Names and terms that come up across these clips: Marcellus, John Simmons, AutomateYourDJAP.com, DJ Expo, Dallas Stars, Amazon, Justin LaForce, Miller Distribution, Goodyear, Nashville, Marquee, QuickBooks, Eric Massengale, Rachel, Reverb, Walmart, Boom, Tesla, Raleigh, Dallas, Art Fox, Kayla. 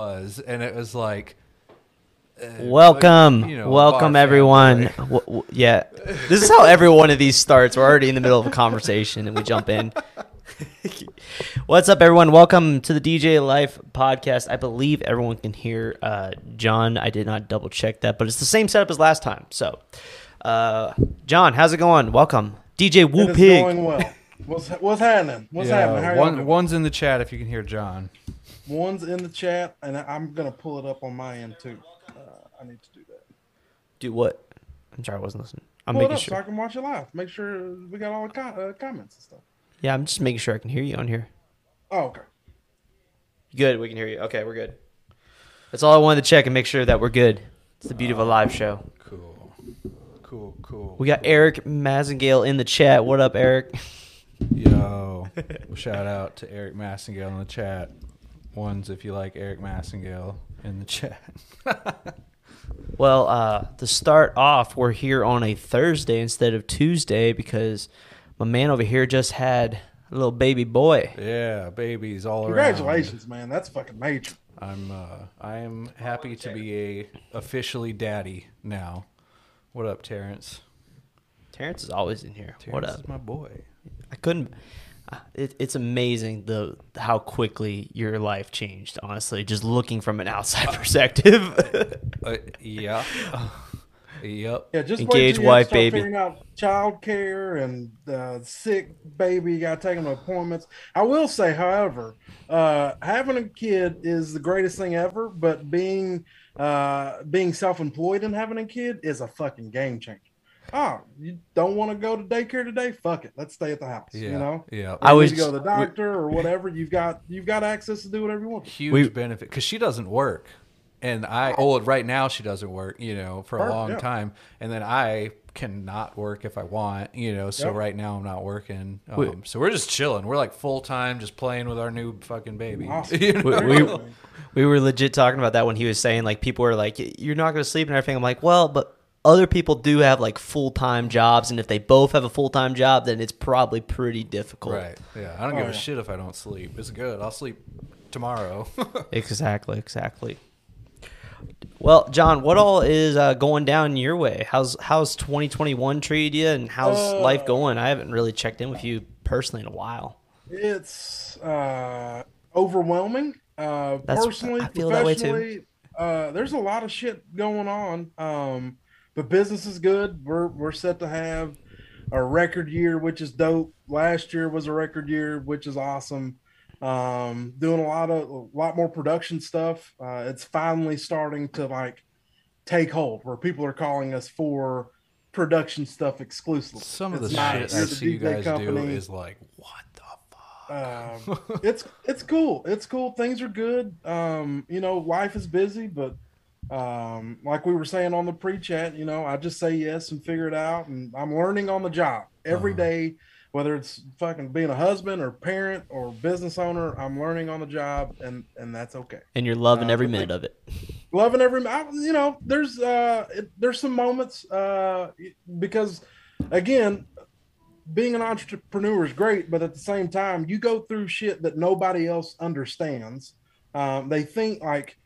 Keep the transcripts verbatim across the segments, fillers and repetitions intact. was, and it was like, uh, welcome, like, you know, welcome everyone. W w yeah, this is how every one of these starts. We're already in the middle of a conversation and we jump in. What's up, everyone? Welcome to the D J Life podcast. I believe everyone can hear uh, John. I did not double check that, but it's the same setup as last time. So, uh, John, how's it going? Welcome, D J Woo-Pig. It's going well. What's what's happening? What's yeah, happening? How one, one's in the chat if you can hear John. One's in the chat, and I'm gonna pull it up on my end too. Uh, I need to do that. Do what? I'm sorry, I wasn't listening. I'm pull making it up sure so I can watch it live. Make sure we got all the com uh, comments and stuff. Yeah, I'm just making sure I can hear you on here. Oh, okay. Good, we can hear you. Okay, we're good. That's all I wanted to check and make sure that we're good. It's the beauty oh, of a live show. Cool, cool, cool. We got cool. Eric Massengale in the chat. What up, Eric? Yo, shout out to Eric Massengale in the chat. Ones if you like Eric Massengale in the chat. Well, uh, to start off, we're here on a Thursday instead of Tuesday because my man over here just had a little baby boy. Yeah, babies all Congratulations, around. Congratulations, man. That's fucking major. I'm uh, I am happy to be a officially daddy now. What up, Terrence? Terrence is always in here. Terrence what up? Is my boy. I couldn't. It, it's amazing the how quickly your life changed. Honestly, just looking from an outside uh, perspective. uh, yeah. Yep. Yeah, just engaged wife, baby. Child care and uh, sick baby. You got to take them to appointments. I will say, however, uh, having a kid is the greatest thing ever. But being uh, being self-employed and having a kid is a fucking game changer. Oh, you don't want to go to daycare today? Fuck it. Let's stay at the house. Yeah, you know. Yeah. I was go to the doctor we, or whatever. You've got you've got access to do whatever you want. Huge we, benefit because she doesn't work. And I, oh, right now she doesn't work, you know, for a long yeah. time. And then I cannot work if I want, you know, so yep. right now I'm not working. Um, we, so we're just chilling. We're like full time just playing with our new fucking baby. Awesome. You know? we, we, we were legit talking about that when he was saying, like, people were like, you're not going to sleep and everything. I'm like, well, but other people do have like full-time jobs, and if they both have a full-time job, then it's probably pretty difficult. Right. Yeah. I don't give oh, a yeah. shit if I don't sleep. It's good. I'll sleep tomorrow. Exactly. Exactly. Well, John, what all is uh, going down your way? How's how's twenty twenty-one treated you, and how's uh, life going? I haven't really checked in with you personally in a while. It's uh, overwhelming. Uh, That's, personally, I feel that way too. Uh, there's a lot of shit going on. Um, But business is good. We're we're set to have a record year, which is dope. Last year was a record year, which is awesome. Um, doing a lot of a lot more production stuff. Uh, it's finally starting to like take hold, where people are calling us for production stuff exclusively. Some of the shit I see you guys do is like, what the fuck? Um, it's it's cool. It's cool. Things are good. Um, you know, life is busy, but. Um, like we were saying on the pre-chat, you know, I just say yes and figure it out, and I'm learning on the job every uh-huh. day, whether it's fucking being a husband or parent or business owner. I'm learning on the job, and and that's okay. And you're loving uh, every minute of it. Loving every, I, you know, there's uh, it, there's some moments uh, because again, being an entrepreneur is great, but at the same time, you go through shit that nobody else understands. Um, they think like.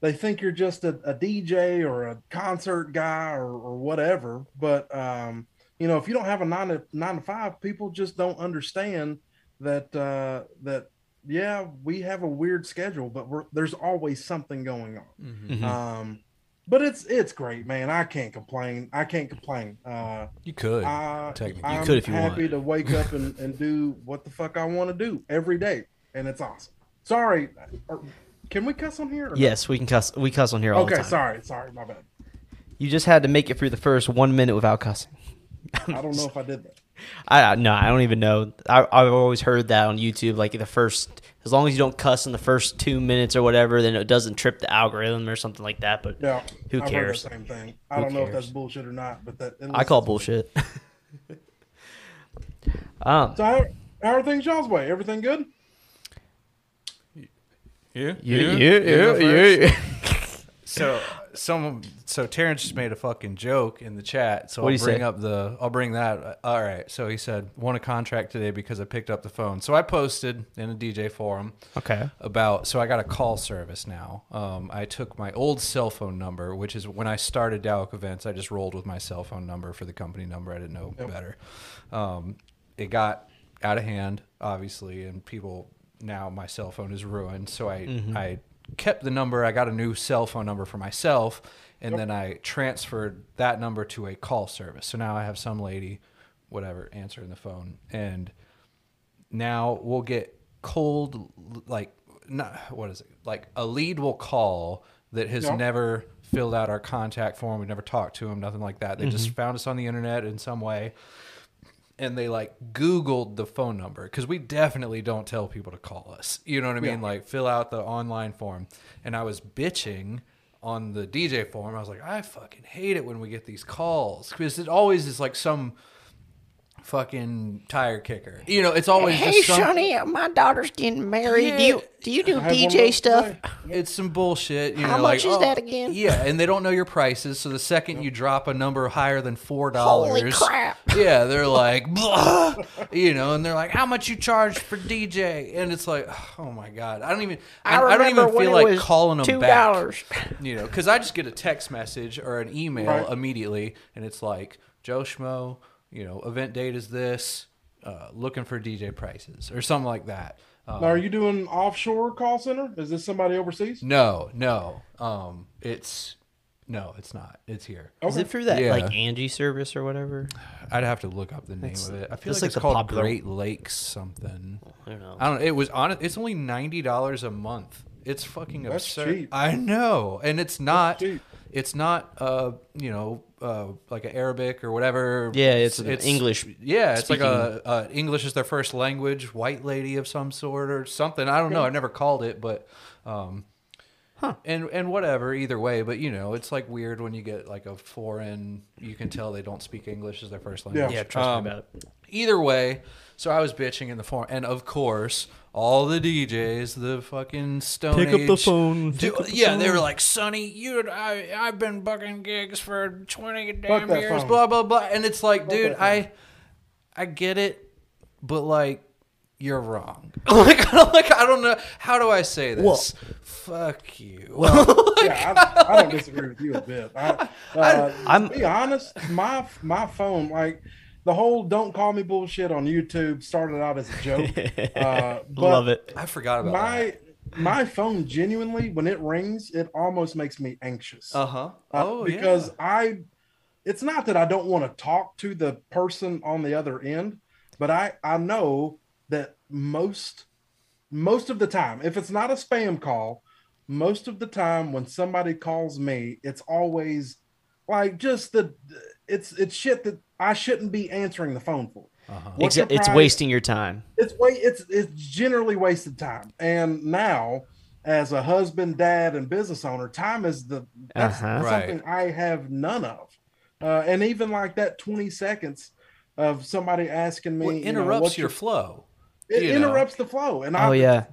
They think you're just a, a D J or a concert guy or, or whatever. But, um, you know, if you don't have a nine to, nine to five, people just don't understand that, uh, that, yeah, we have a weird schedule, but we're, there's always something going on. Mm-hmm. Um, but it's, it's great, man. I can't complain. I can't complain. Uh, you could. I, technically. I'm you could if you happy want. to wake up and, and do what the fuck I want to do every day. And it's awesome. Sorry. Or, Can we cuss on here? Yes, no? we can cuss. We cuss on here all okay, the time. Okay, sorry, sorry, my bad. You just had to make it through the first one minute without cussing. I don't know if I did that. I no, I don't even know. I, I've always heard that on YouTube. Like the first, as long as you don't cuss in the first two minutes or whatever, then it doesn't trip the algorithm or something like that. But yeah, who cares? I've heard the same thing. I who don't cares? know if that's bullshit or not, but that I call bullshit. um, so how, how are things y'all's way? Everything good? You, you, you, you, you, you, you. So, some so Terrence just made a fucking joke in the chat. So I'll bring say? up the I'll bring that. All right. So he said, "Want a contract today because I picked up the phone." So I posted in a D J forum. Okay. About so I got a call service now. Um, I took my old cell phone number, which is when I started Dowick Events. I just rolled with my cell phone number for the company number. I didn't know yep. better. Um, it got out of hand, obviously, and people now my cell phone is ruined. So I mm-hmm. I. kept the number. I got a new cell phone number for myself, and yep. then I transferred that number to a call service. So now I have some lady, whatever, answering the phone, and now we'll get cold, like, not, what is it? Like a lead will call that has yep. never filled out our contact form. We never talked to them, nothing like that. They mm-hmm. just found us on the internet in some way. And they like Googled the phone number because we definitely don't tell people to call us. You know what I mean? Yeah. Like fill out the online form. And I was bitching on the D J form. I was like, I fucking hate it when we get these calls because it always is like some fucking tire kicker. You know, it's always hey, just some... Sonny, my daughter's getting married. Yeah. Do you do, you do D J stuff? It's some bullshit. You How know, much like, is oh, that again? Yeah, and they don't know your prices. So the second yep. you drop a number higher than four dollars, holy crap. Yeah, they're like, you know, and they're like, how much you charge for D J? And it's like, oh my God, I don't even, I, I, I don't even feel like calling them two dollars back. You know, because I just get a text message or an email right. immediately, and it's like, Joe Schmo, you know, event date is this, uh, looking for D J prices or something like that. Um, now, are you doing offshore call center? Is this somebody overseas? No, no. Um, it's, no, it's not. It's here. Okay. Is it through that, yeah. like, Angie service or whatever? I'd have to look up the name it's, of it. I feel like, like it's called popular... Great Lakes something. I don't know. I don't know. It was on, it's only ninety dollars a month. It's fucking That's absurd. Cheap. I know. And it's not, it's not, uh, you know, Uh, like an Arabic or whatever. Yeah, it's, it's English. Yeah, it's speaking. Like a, a English is their first language, white lady of some sort or something. I don't know. I never called it, but um, huh. And and whatever, either way. But you know, it's like weird when you get like a foreign. You can tell they don't speak English as their first language. Yeah, yeah trust um, me about it. Either way, so I was bitching in the forum, and of course. All the D Js, the fucking Stone Pick Age. Up the phone. Do, up the yeah, phone. They were like, Sonny, you, I, I've been booking gigs for twenty damn years, phone. Blah, blah, blah. And it's like, Fuck dude, I I get it, but, like, you're wrong. like, like, I don't know. How do I say this? Well, fuck you. Well, like, yeah, I, I don't disagree with you a bit. I, uh, I, to be honest, my my phone, like... The whole "don't call me" bullshit on YouTube started out as a joke. Uh, but Love it. I forgot about my that. my phone. Genuinely, when it rings, it almost makes me anxious. Uh-huh. Uh huh. Oh because yeah. I, it's not that I don't want to talk to the person on the other end, but I I know that most most of the time, if it's not a spam call, most of the time when somebody calls me, it's always like just the it's it's shit that. I shouldn't be answering the phone for. Uh-huh. Exa- it's wasting your time. It's way. It's it's generally wasted time. And now, as a husband, dad, and business owner, time is the that's uh-huh. something right. I have none of. Uh, and even like that twenty seconds of somebody asking me well, it interrupts you know, what's your, your flow. It you interrupts know. the flow. And I, oh yeah.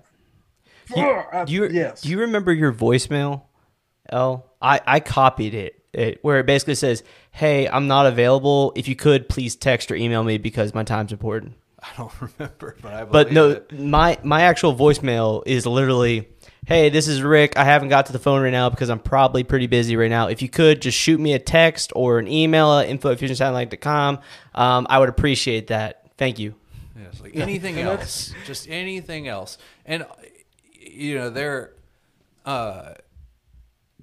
You, I, do you, yes. Do you remember your voicemail? L I I copied it. It, where it basically says, hey, I'm not available. If you could, please text or email me because my time's important. I don't remember, but I believe But no, it. my my actual voicemail is literally, hey, this is Rick. I haven't got to the phone right now because I'm probably pretty busy right now. If you could, just shoot me a text or an email at info at fusion sound lighting dot com. Um, I would appreciate that. Thank you. Yeah, it's like anything else. Just anything else. And, you know, they're... Uh,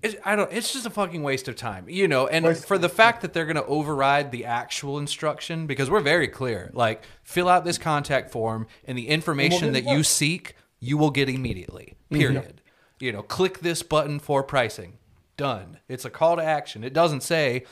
It's, I don't. It's just a fucking waste of time, you know. And waste for the fact that they're going to override the actual instruction, because we're very clear, like fill out this contact form, and the information and we'll that you seek, you will get immediately. Period. Mm-hmm. You know, click this button for pricing. Done. It's a call to action. It doesn't say,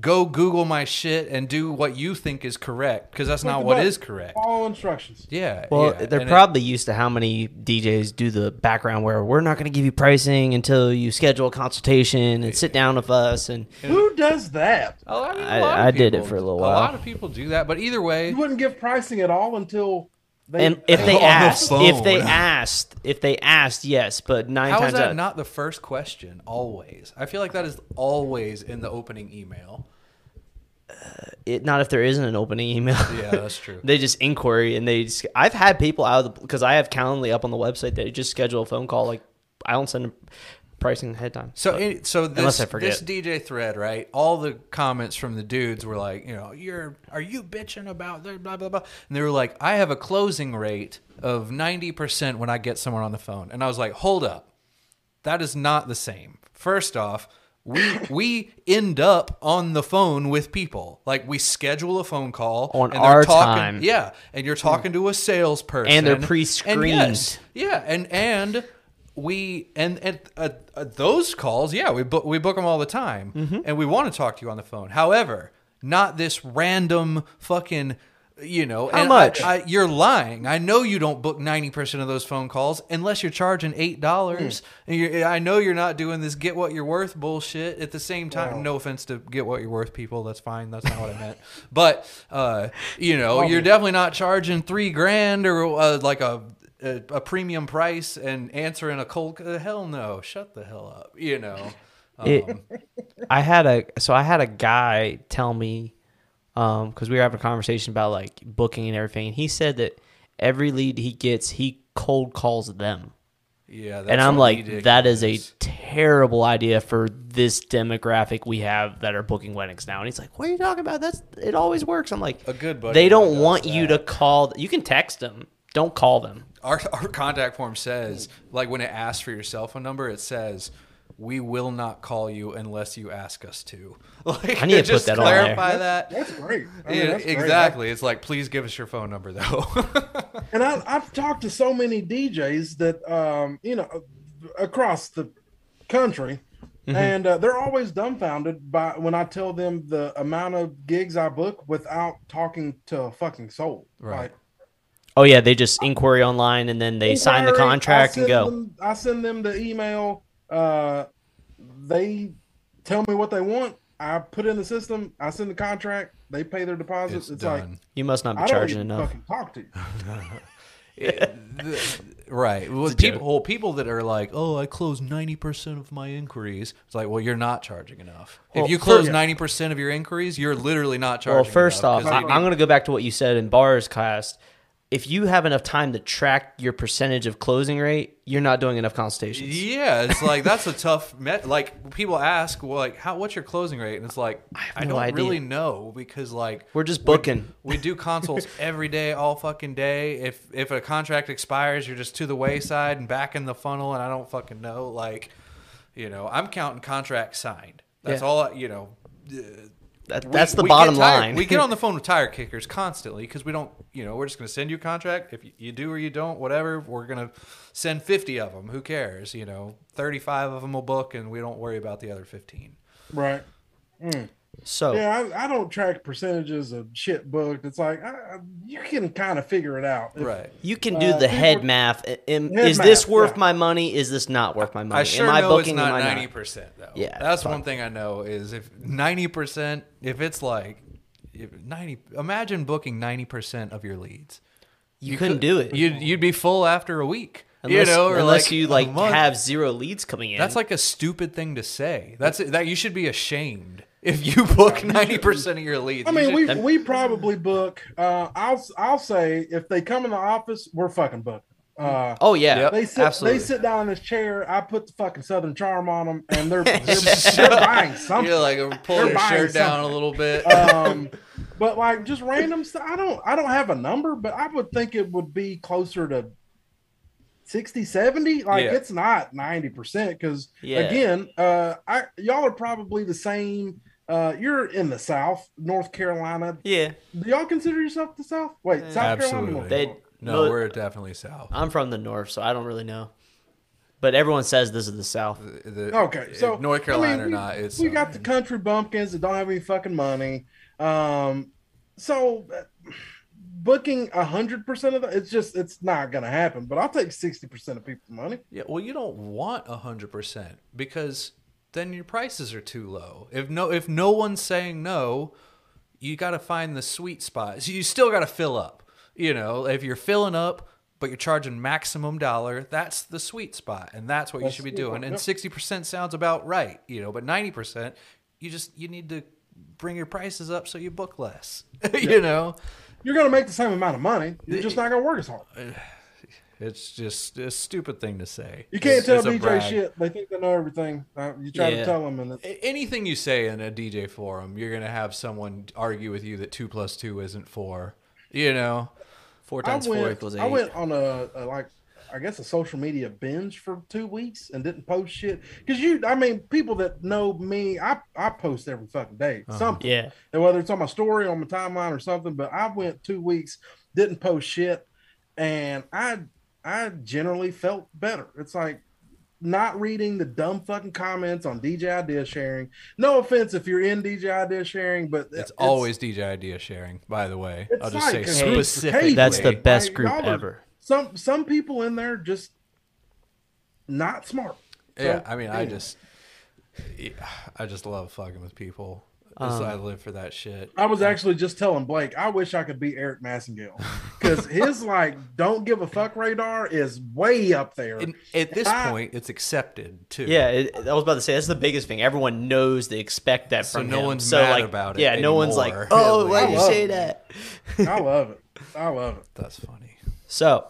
go Google my shit and do what you think is correct, because that's Click not what button. Is correct. All instructions. Yeah. Well, yeah. they're and probably it, used to how many D Js do the background where we're not going to give you pricing until you schedule a consultation and sit down with us. And who does that? A lot, I, mean, a lot I, of people, I did it for a little while. A lot of people do that, but either way, you wouldn't give pricing at all until They, and if they, they asked, the if they asked, if they asked, yes, but nine How times is that out, not the first question always. I feel like that is always in the opening email. Uh, it not if there isn't an opening email. Yeah, that's true. They just inquiry and they. Just, I've had people out of the because I have Calendly up on the website. They just schedule a phone call. Like I don't send them pricing ahead time. So it, so this this D J thread, right? All the comments from the dudes were like, you know, you're are you bitching about blah blah blah, and they were like, I have a closing rate of ninety percent when I get someone on the phone, and I was like, hold up, that is not the same. First off, we we end up on the phone with people. Like we schedule a phone call on and our talking, time. Yeah, and you're talking to a salesperson, and they're pre-screened. And yes, yeah, and and. We and at, at, at those calls, yeah, we book we book them all the time, mm-hmm. and we want to talk to you on the phone. However, not this random fucking, you know, how and much I, I, you're lying. I know you don't book ninety percent of those phone calls unless you're charging eight dollars. Mm. And you're, I know you're not doing this get what you're worth bullshit. At the same time, wow. No offense to get what you're worth people. That's fine. That's not what I meant. But uh, you know, well, you're definitely not charging three grand or uh, like a. A, a premium price and answering a cold uh, hell no, shut the hell up, you know. Um. It, I had a so I had a guy tell me um because we were having a conversation about like booking and everything, and he said that every lead he gets, he cold calls them. Yeah, that's and I'm like, that is a terrible idea for this demographic we have that are booking weddings now. And he's like, what are you talking about? That's it always works. I'm like, a good buddy. They don't want that. You to call. You can text them. Don't call them. Our our contact form says, like when it asks for your cell phone number, it says, we will not call you unless you ask us to. Like, I need to just put that clarify on there. That. That's, that's great. I mean, yeah, that's exactly. Great. It's like, please give us your phone number, though. And I, I've talked to so many D Js that, um, you know, across the country, mm-hmm. and uh, they're always dumbfounded by when I tell them the amount of gigs I book without talking to a fucking soul. Right. Like, oh, yeah, they just inquiry online, and then they inquiry, sign the contract and go. Them, I send them the email. Uh, they tell me what they want. I put in the system. I send the contract. They pay their deposits. It's, it's done. Like, you must not be I charging don't even enough. Fucking talk to you. It, the, right. Well, people, well, people that are like, oh, I close ninety percent of my inquiries. It's like, well, you're not charging enough. Well, if you close first, ninety percent of your inquiries, you're literally not charging enough. Well, first enough off, I, I'm going to go back to what you said in Bar's class. If you have enough time to track your percentage of closing rate, you're not doing enough consultations. Yeah, it's like that's a tough met. Like people ask, well, like, how what's your closing rate? And it's like I, have I no don't idea. Really know because like we're just booking. We, we do consults every day, all fucking day. If if a contract expires, you're just to the wayside and back in the funnel, and I don't fucking know. Like, you know, I'm counting contracts signed. That's yeah. all. I, you know. Uh, That, that's we, the we bottom line. We get on the phone with tire kickers constantly because we don't, you know, we're just going to send you a contract. If you, you do or you don't, whatever, we're going to send fifty of them. Who cares? You know, thirty-five of them will book and we don't worry about the other fifteen. Right. Mm. So, yeah, I, I don't track percentages of shit booked. It's like, I, you can kind of figure it out. If, right. You can do uh, the head were, math. Am, head is math, this worth yeah. my money? Is this not worth my money? I sure am I know booking, it's not ninety percent, not? Though. Yeah. That's fine. One thing I know is if ninety percent, if it's like if ninety, imagine booking ninety percent of your leads. You, you couldn't could, do it. You'd, you'd be full after a week. Unless you, know, or unless like you like have zero leads coming in. That's like a stupid thing to say. That's that you should be ashamed. If you book ninety percent of your leads. I mean, you should, we we probably book, uh, I'll I'll say, if they come in the office, we're fucking booking. Uh, oh, yeah. Yep, they, sit, they sit down in this chair, I put the fucking Southern Charm on them, and they're, they're, they're buying something. You're like, pull they're your shirt something. Down a little bit. Um, but like, just random stuff. I don't, I don't have a number, but I would think it would be closer to sixty, seventy. Like, yeah. It's not ninety percent because, yeah. again, uh, I y'all are probably the same. Uh, you're in the South, North Carolina. Yeah. Do y'all consider yourself the South? Wait, eh, South absolutely. Carolina? They, no, well, we're definitely South. I'm from the North, so I don't really know. But everyone says this is the South. The, the, okay, so North Carolina I mean, we, or not, it's we got the country bumpkins that don't have any fucking money. Um, so uh, booking a hundred percent of the, it's just it's not gonna happen. But I'll take sixty percent of people's money. Yeah, well, you don't want a hundred percent because. Then your prices are too low. If no, if no one's saying no, you got to find the sweet spot. So you still got to fill up. You know, if you're filling up, but you're charging maximum dollar, that's the sweet spot, and that's what that's you should be doing. One. And sixty percent sounds about right, you know, but ninety percent, you just you need to bring your prices up so you book less, yeah. you know. You're going to make the same amount of money. You're just not going to work as hard. It's just a stupid thing to say. You can't it's, tell it's D J shit. They think they know everything. You try yeah. to tell them. And anything you say in a D J forum, you're going to have someone argue with you that two plus two isn't four, you know. Four times went, four equals eight. I went on a, a like, I guess a social media binge for two weeks and didn't post shit because you. I mean, people that know me, I I post every fucking day uh-huh. something. Yeah, and whether it's on my story, on my timeline, or something. But I went two weeks, didn't post shit, and I I generally felt better. It's like not reading the dumb fucking comments on D J idea sharing. No offense if you're in D J idea sharing, but it's, it's always D J idea sharing, by the way. I'll just like say specifically. That's the best like, group ever. Are, some some people in there just not smart. So, yeah, I mean, yeah. I just yeah, I just love fucking with people. Um, I live for that shit. I was actually just telling Blake, I wish I could be Eric Massengale because his like don't give a fuck radar is way up there. And at this I, point, it's accepted too. Yeah, it, I was about to say that's the biggest thing. Everyone knows they expect that so from no him. One's so no one's mad like, about it. Yeah, anymore. No one's like, oh, why you say it. That? I love it. I love it. That's funny. So,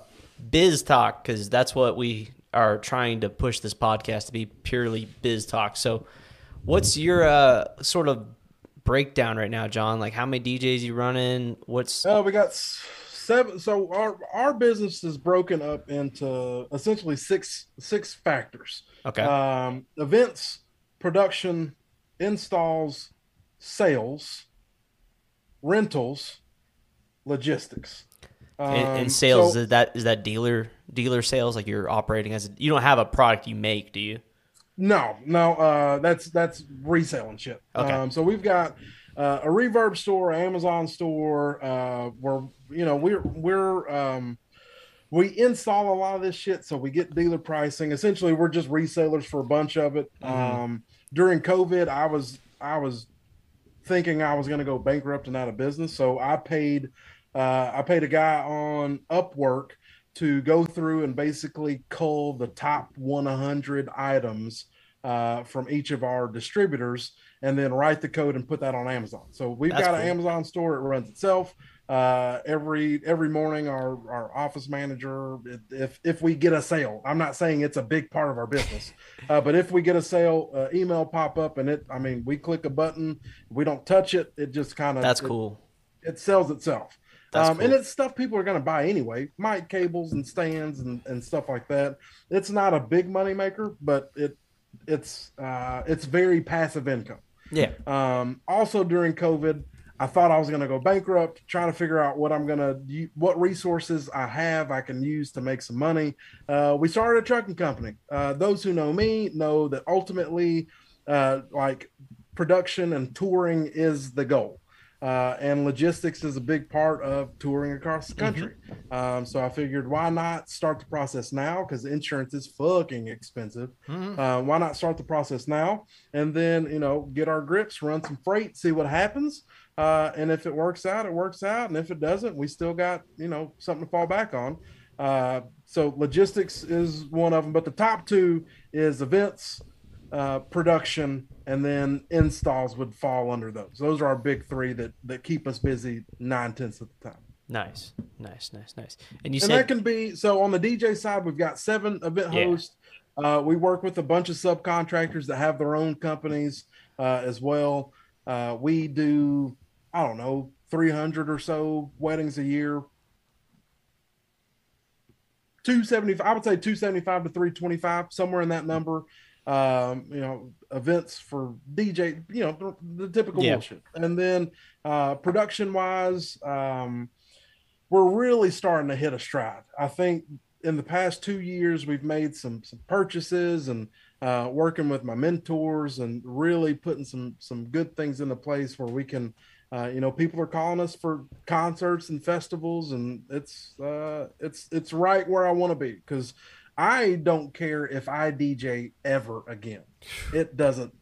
biz talk because that's what we are trying to push this podcast to be purely biz talk. So, what's your uh, sort of breakdown right now, John? Like, how many D Js you running? What's oh, uh, we got seven. So our our business is broken up into essentially six six factors. Okay. Um, events, production, installs, sales, rentals, logistics, um, and, and sales. So, is that is that dealer dealer sales? Like you're operating as a, you don't have a product you make, do you? No, no, uh, that's that's reselling shit. Okay. Um, so we've got uh, a Reverb store, Amazon store. Uh, where you know we're we're um, we install a lot of this shit, so we get dealer pricing. Essentially, we're just resellers for a bunch of it. Mm-hmm. Um, during COVID, I was I was thinking I was going to go bankrupt and out of business, so I paid uh, I paid a guy on Upwork to go through and basically cull the top one hundred items uh, from each of our distributors and then write the code and put that on Amazon. So we've That's got cool. an Amazon store. It runs itself. Uh, every every morning, our, our office manager, if if we get a sale, I'm not saying it's a big part of our business, uh, but if we get a sale, uh, email pop up and it, I mean, we click a button, we don't touch it. It just kind of, That's it, cool. It sells itself. Um, cool. And it's stuff people are going to buy anyway, mic cables and stands and, and stuff like that. It's not a big money maker, but it it's uh, it's very passive income. Yeah. Um, also during COVID, I thought I was going to go bankrupt, trying to figure out what I'm going to what resources I have I can use to make some money. Uh, we started a trucking company. Uh, those who know me know that ultimately, uh, like production and touring is the goal. Uh, and logistics is a big part of touring across the country. Mm-hmm. Um, so I figured, why not start the process now? Because insurance is fucking expensive. Mm-hmm. Uh, why not start the process now? And then, you know, get our grips, run some freight, see what happens. Uh, and if it works out, it works out. And if it doesn't, we still got, you know, something to fall back on. Uh, so logistics is one of them. But the top two is events, uh, production, and then installs would fall under those. Those are our big three that, that keep us busy nine-tenths of the time. Nice, nice, nice, nice. And you and said... that can be... So on the D J side, we've got seven event yeah. hosts. Uh, we work with a bunch of subcontractors that have their own companies uh, as well. Uh, we do, I don't know, three hundred or so weddings a year. two seventy-five, I would say two seventy-five to three twenty-five, somewhere in that number. Um, you know, events for D J, you know, the, the typical yeah. bullshit. And then uh, production wise, um, we're really starting to hit a stride. I think in the past two years, we've made some, some purchases and uh, working with my mentors and really putting some, some good things into place where we can, uh, you know, people are calling us for concerts and festivals and it's, uh, it's, it's right where I want to be because I don't care if I D J ever again. It doesn't.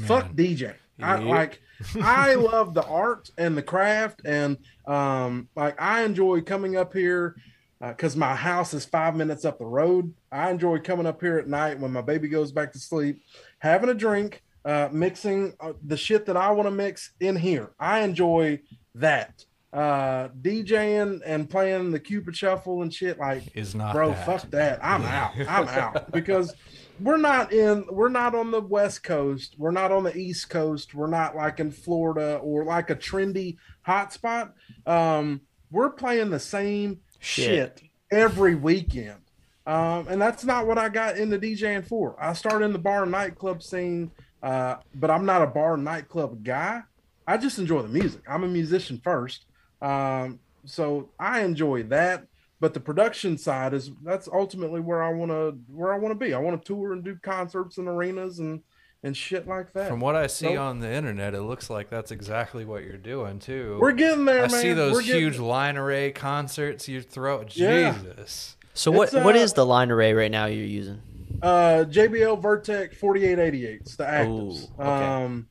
Fuck D J. I yep. like I love the art and the craft, and um like I enjoy coming up here because uh, my house is five minutes up the road. I enjoy coming up here at night when my baby goes back to sleep, having a drink, uh mixing uh, the shit that I want to mix in here. I enjoy that. Uh DJing and playing the Cupid Shuffle and shit like is not bro that. Fuck that. I'm out. I'm out because we're not in we're not on the West Coast, we're not on the East Coast, we're not like in Florida or like a trendy hotspot. Um we're playing the same shit, shit every weekend. Um and that's not what I got into DJing for. I started in the bar and nightclub scene, uh but I'm not a bar and nightclub guy. I just enjoy the music. I'm a musician first. Um, so I enjoy that, but the production side is that's ultimately where I want to, where I want to be. I want to tour and do concerts and arenas and, and shit like that. From what I see so, on the internet, it looks like that's exactly what you're doing too. We're getting there, I man. I see those getting... huge line array concerts you throw. Jesus. Yeah. So what, uh, what is the line array right now you're using? Uh, J B L Vertec forty-eight eighty-eights, the actives. Ooh, okay. Um,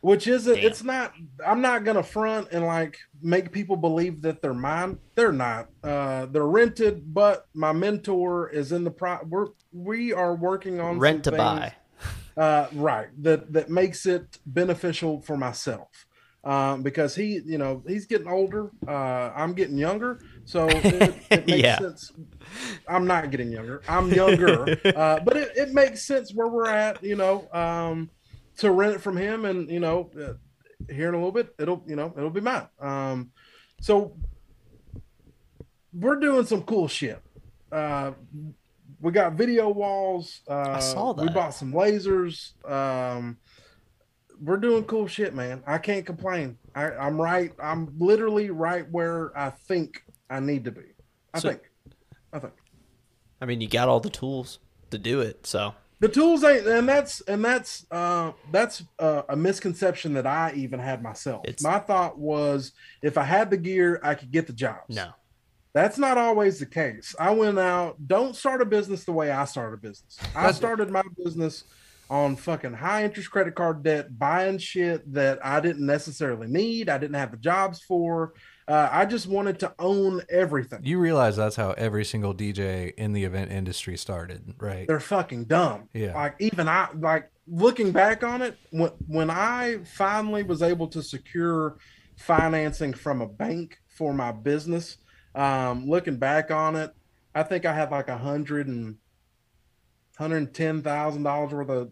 Which is it? It's not. I'm not gonna front and like make people believe that they're mine. They're not. Uh, they're rented. But my mentor is in the pro. We're we are working on rent to things, buy. Uh, right. That that makes it beneficial for myself. Um, because he, you know, he's getting older. Uh, I'm getting younger. So it, it makes yeah. sense. I'm not getting younger. I'm younger. uh, but it, it makes sense where we're at. You know. Um, to rent it from him, and you know, uh, here in a little bit, it'll you know it'll be mine. Um, so we're doing some cool shit. Uh, we got video walls. Uh, I saw that. We bought some lasers. Um, we're doing cool shit, man. I can't complain. I, I'm right. I'm literally right where I think I need to be. I so, think. I think. I mean, you got all the tools to do it, so. The tools ain't, and that's and that's uh, that's uh, a misconception that I even had myself. It's, My thought was, if I had the gear, I could get the jobs. No, that's not always the case. I went out. Don't start a business the way I started a business. I started my business on fucking high interest credit card debt, buying shit that I didn't necessarily need. I didn't have the jobs for. Uh, I just wanted to own everything. You realize that's how every single D J in the event industry started, right? They're fucking dumb. Yeah. Like even I, like looking back on it, when, when I finally was able to secure financing from a bank for my business, um, looking back on it, I think I had like a hundred and one hundred ten thousand dollars worth of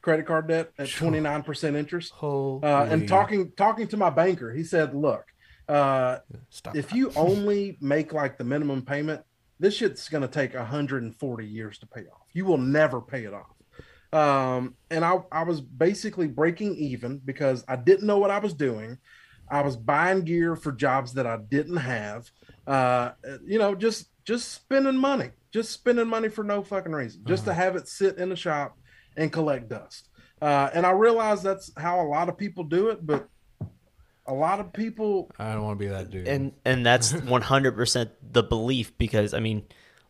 credit card debt at twenty-nine percent interest. Holy. Uh, and talking, talking to my banker, he said, look, uh Stop if that. You only make like the minimum payment, this shit's gonna take one hundred forty years to pay off. You will never pay it off. Um and I, I was basically breaking even because I didn't know what I was doing. I was buying gear for jobs that I didn't have. Uh you know, just just spending money just spending money for no fucking reason, just uh-huh. to have it sit in the shop and collect dust. Uh and I realized that's how a lot of people do it, but a lot of people... I don't want to be that dude. And and that's one hundred percent the belief, because, I mean,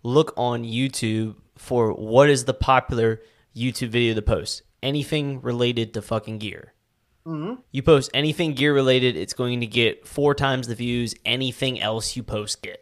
look on YouTube for what is the popular YouTube video to post. Anything related to fucking gear. Mm-hmm. You post anything gear related, it's going to get four times the views anything else you post get.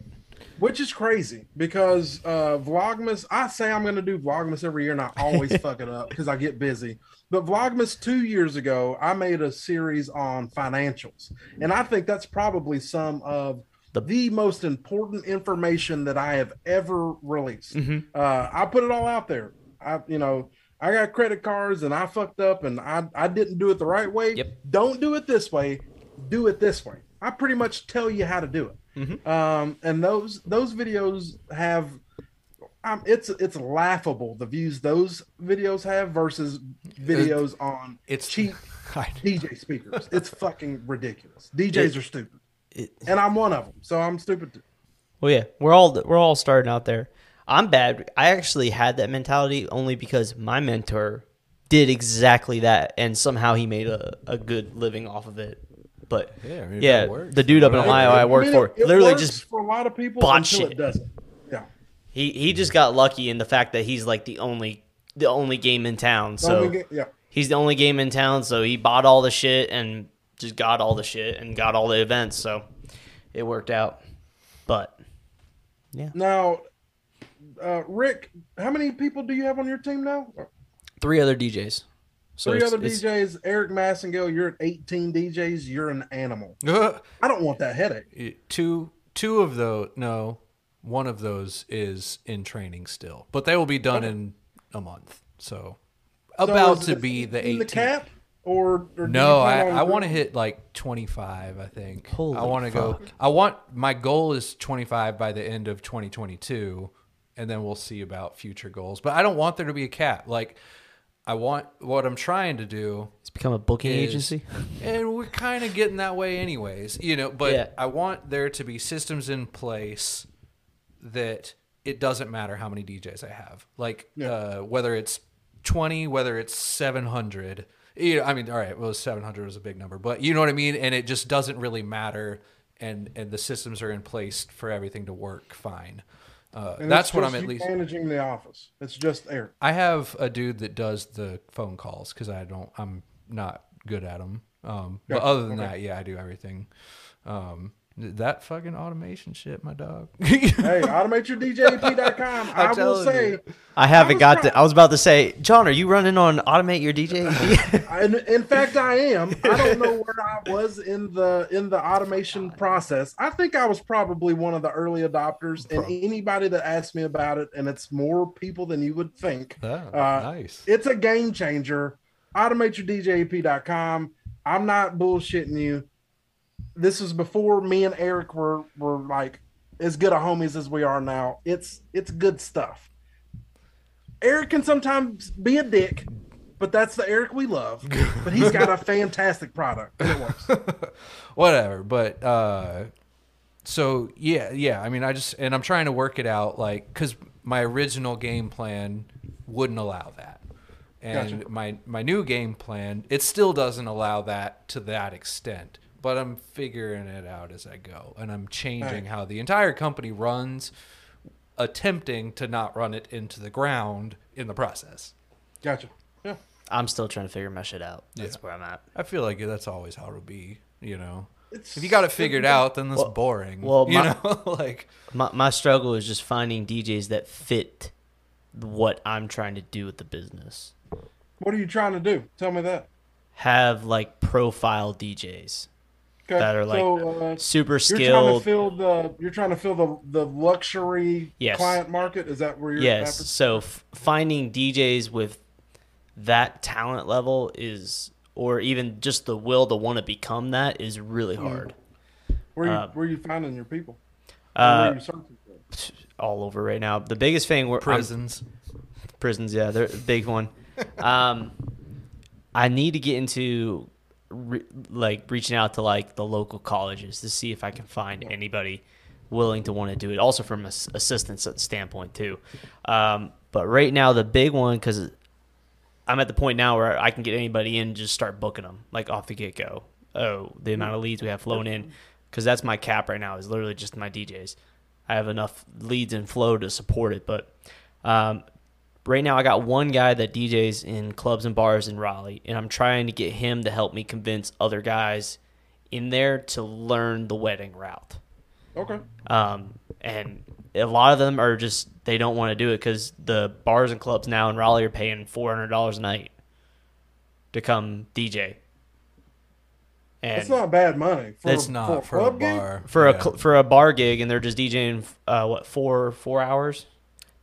Which is crazy, because uh, Vlogmas... I say I'm going to do Vlogmas every year, and I always fuck it up because I get busy. But Vlogmas two years ago, I made a series on financials. And I think that's probably some of the, the most important information that I have ever released. Mm-hmm. Uh, I put it all out there. I, you know, I got credit cards and I fucked up and I, I didn't do it the right way. Yep. Don't do it this way. Do it this way. I pretty much tell you how to do it. Mm-hmm. Um, and those those videos have... Um, it's it's laughable the views those videos have versus videos on it's cheap D J speakers. It's fucking ridiculous. D Js it, are stupid, it, and I'm one of them, so I'm stupid too. Well, yeah, we're all we're all starting out there. I'm bad. I actually had that mentality only because my mentor did exactly that, and somehow he made a, a good living off of it. But yeah, I mean, yeah the dude up in Ohio it, it, I worked I mean, for it, it literally just for a lot of people until shit. It doesn't. He he just got lucky in the fact that he's like the only the only game in town. So yeah. he's the only game in town, so he bought all the shit and just got all the shit and got all the events, so it worked out. But yeah. Now, uh, Rick, how many people do you have on your team now? Three other D Js. So Three it's, other it's, D Js. Eric Massengale, you're at eighteen D Js. You're an animal. Uh, I don't want that headache. Two, two of those. No, one of those is in training still, but they will be done okay. in a month. So, so about to be the eighteenth. The cap or, or no? I, I want to hit like twenty-five. I think. Holy I want to go. I want my goal is twenty-five by the end of twenty twenty-two, and then we'll see about future goals. But I don't want there to be a cap. Like. I want what I'm trying to do is become a booking is, agency, and we're kind of getting that way anyways, you know, but yeah. I want there to be systems in place that it doesn't matter how many D Js I have, like, yeah. uh, whether it's twenty, whether it's seven hundred, you know, I mean, all right, well, seven hundred was a big number, but you know what I mean? And it just doesn't really matter. And, and the systems are in place for everything to work fine. Uh, that's what I'm at least managing the office. It's just Eric. I have a dude that does the phone calls because I don't, I'm not good at them. Um, gotcha. But other than okay. that, yeah, I do everything. Um, that fucking automation shit, my dog. Hey, automate your D J A P dot com. I, I will say, you. I haven't I got trying. to, I was about to say, John, are you running on automate your D J A P? in, in fact, I am. I don't know where I was in the, in the automation God. process. I think I was probably one of the early adopters Bro. and anybody that asked me about it, and it's more people than you would think. Oh, uh, nice. It's a game changer. automate your D J A P dot com. I'm not bullshitting you. This was before me and Eric were, were like as good a homies as we are now. It's it's good stuff. Eric can sometimes be a dick, but that's the Eric we love. But he's got a fantastic product. And it works. Whatever. But uh, so, yeah, yeah. I mean, I just and I'm trying to work it out, like, because my original game plan wouldn't allow that. And gotcha. my my new game plan, it still doesn't allow that to that extent. But I'm figuring it out as I go, and I'm changing right. how the entire company runs, attempting to not run it into the ground in the process. Gotcha. Yeah. I'm still trying to figure my shit out. That's yeah. where I'm at. I feel like that's always how it'll be, you know. It's, if you got it figured out, then that's well, boring. Well, you my, know, like my my struggle is just finding D Js that fit what I'm trying to do with the business. What are you trying to do? Tell me that. Have like profile D Js. Okay. That are like so, uh, super skilled. You're trying to fill the, you're trying to fill the, the luxury yes. client market? Is that where you're Yes. After? So f- finding D Js with that talent level is, or even just the will to want to become that, is really hard. Mm. Where, are you, uh, where are you finding your people? Uh, where are you searching for? All over right now. The biggest thing were prisons. I'm, prisons, yeah. They're a big one. um, I need to get into... Re- like reaching out to like the local colleges to see if I can find anybody willing to want to do it. Also from an ass- assistance standpoint too. Um, but right now the big one, because I'm at the point now where I can get anybody in and just start booking them like off the get go. Oh, the amount of leads we have flown in, because that's my cap right now is literally just my D Js. I have enough leads and flow to support it. But um, right now I got one guy that D Js in clubs and bars in Raleigh, and I'm trying to get him to help me convince other guys in there to learn the wedding route. Okay. Um, and a lot of them are just, they don't want to do it because the bars and clubs now in Raleigh are paying four hundred dollars a night to come D J. And that's not bad money. For that's a, not for a, for a bar. Gig? For, yeah. a, for a bar gig, and they're just DJing, uh, what, four four hours?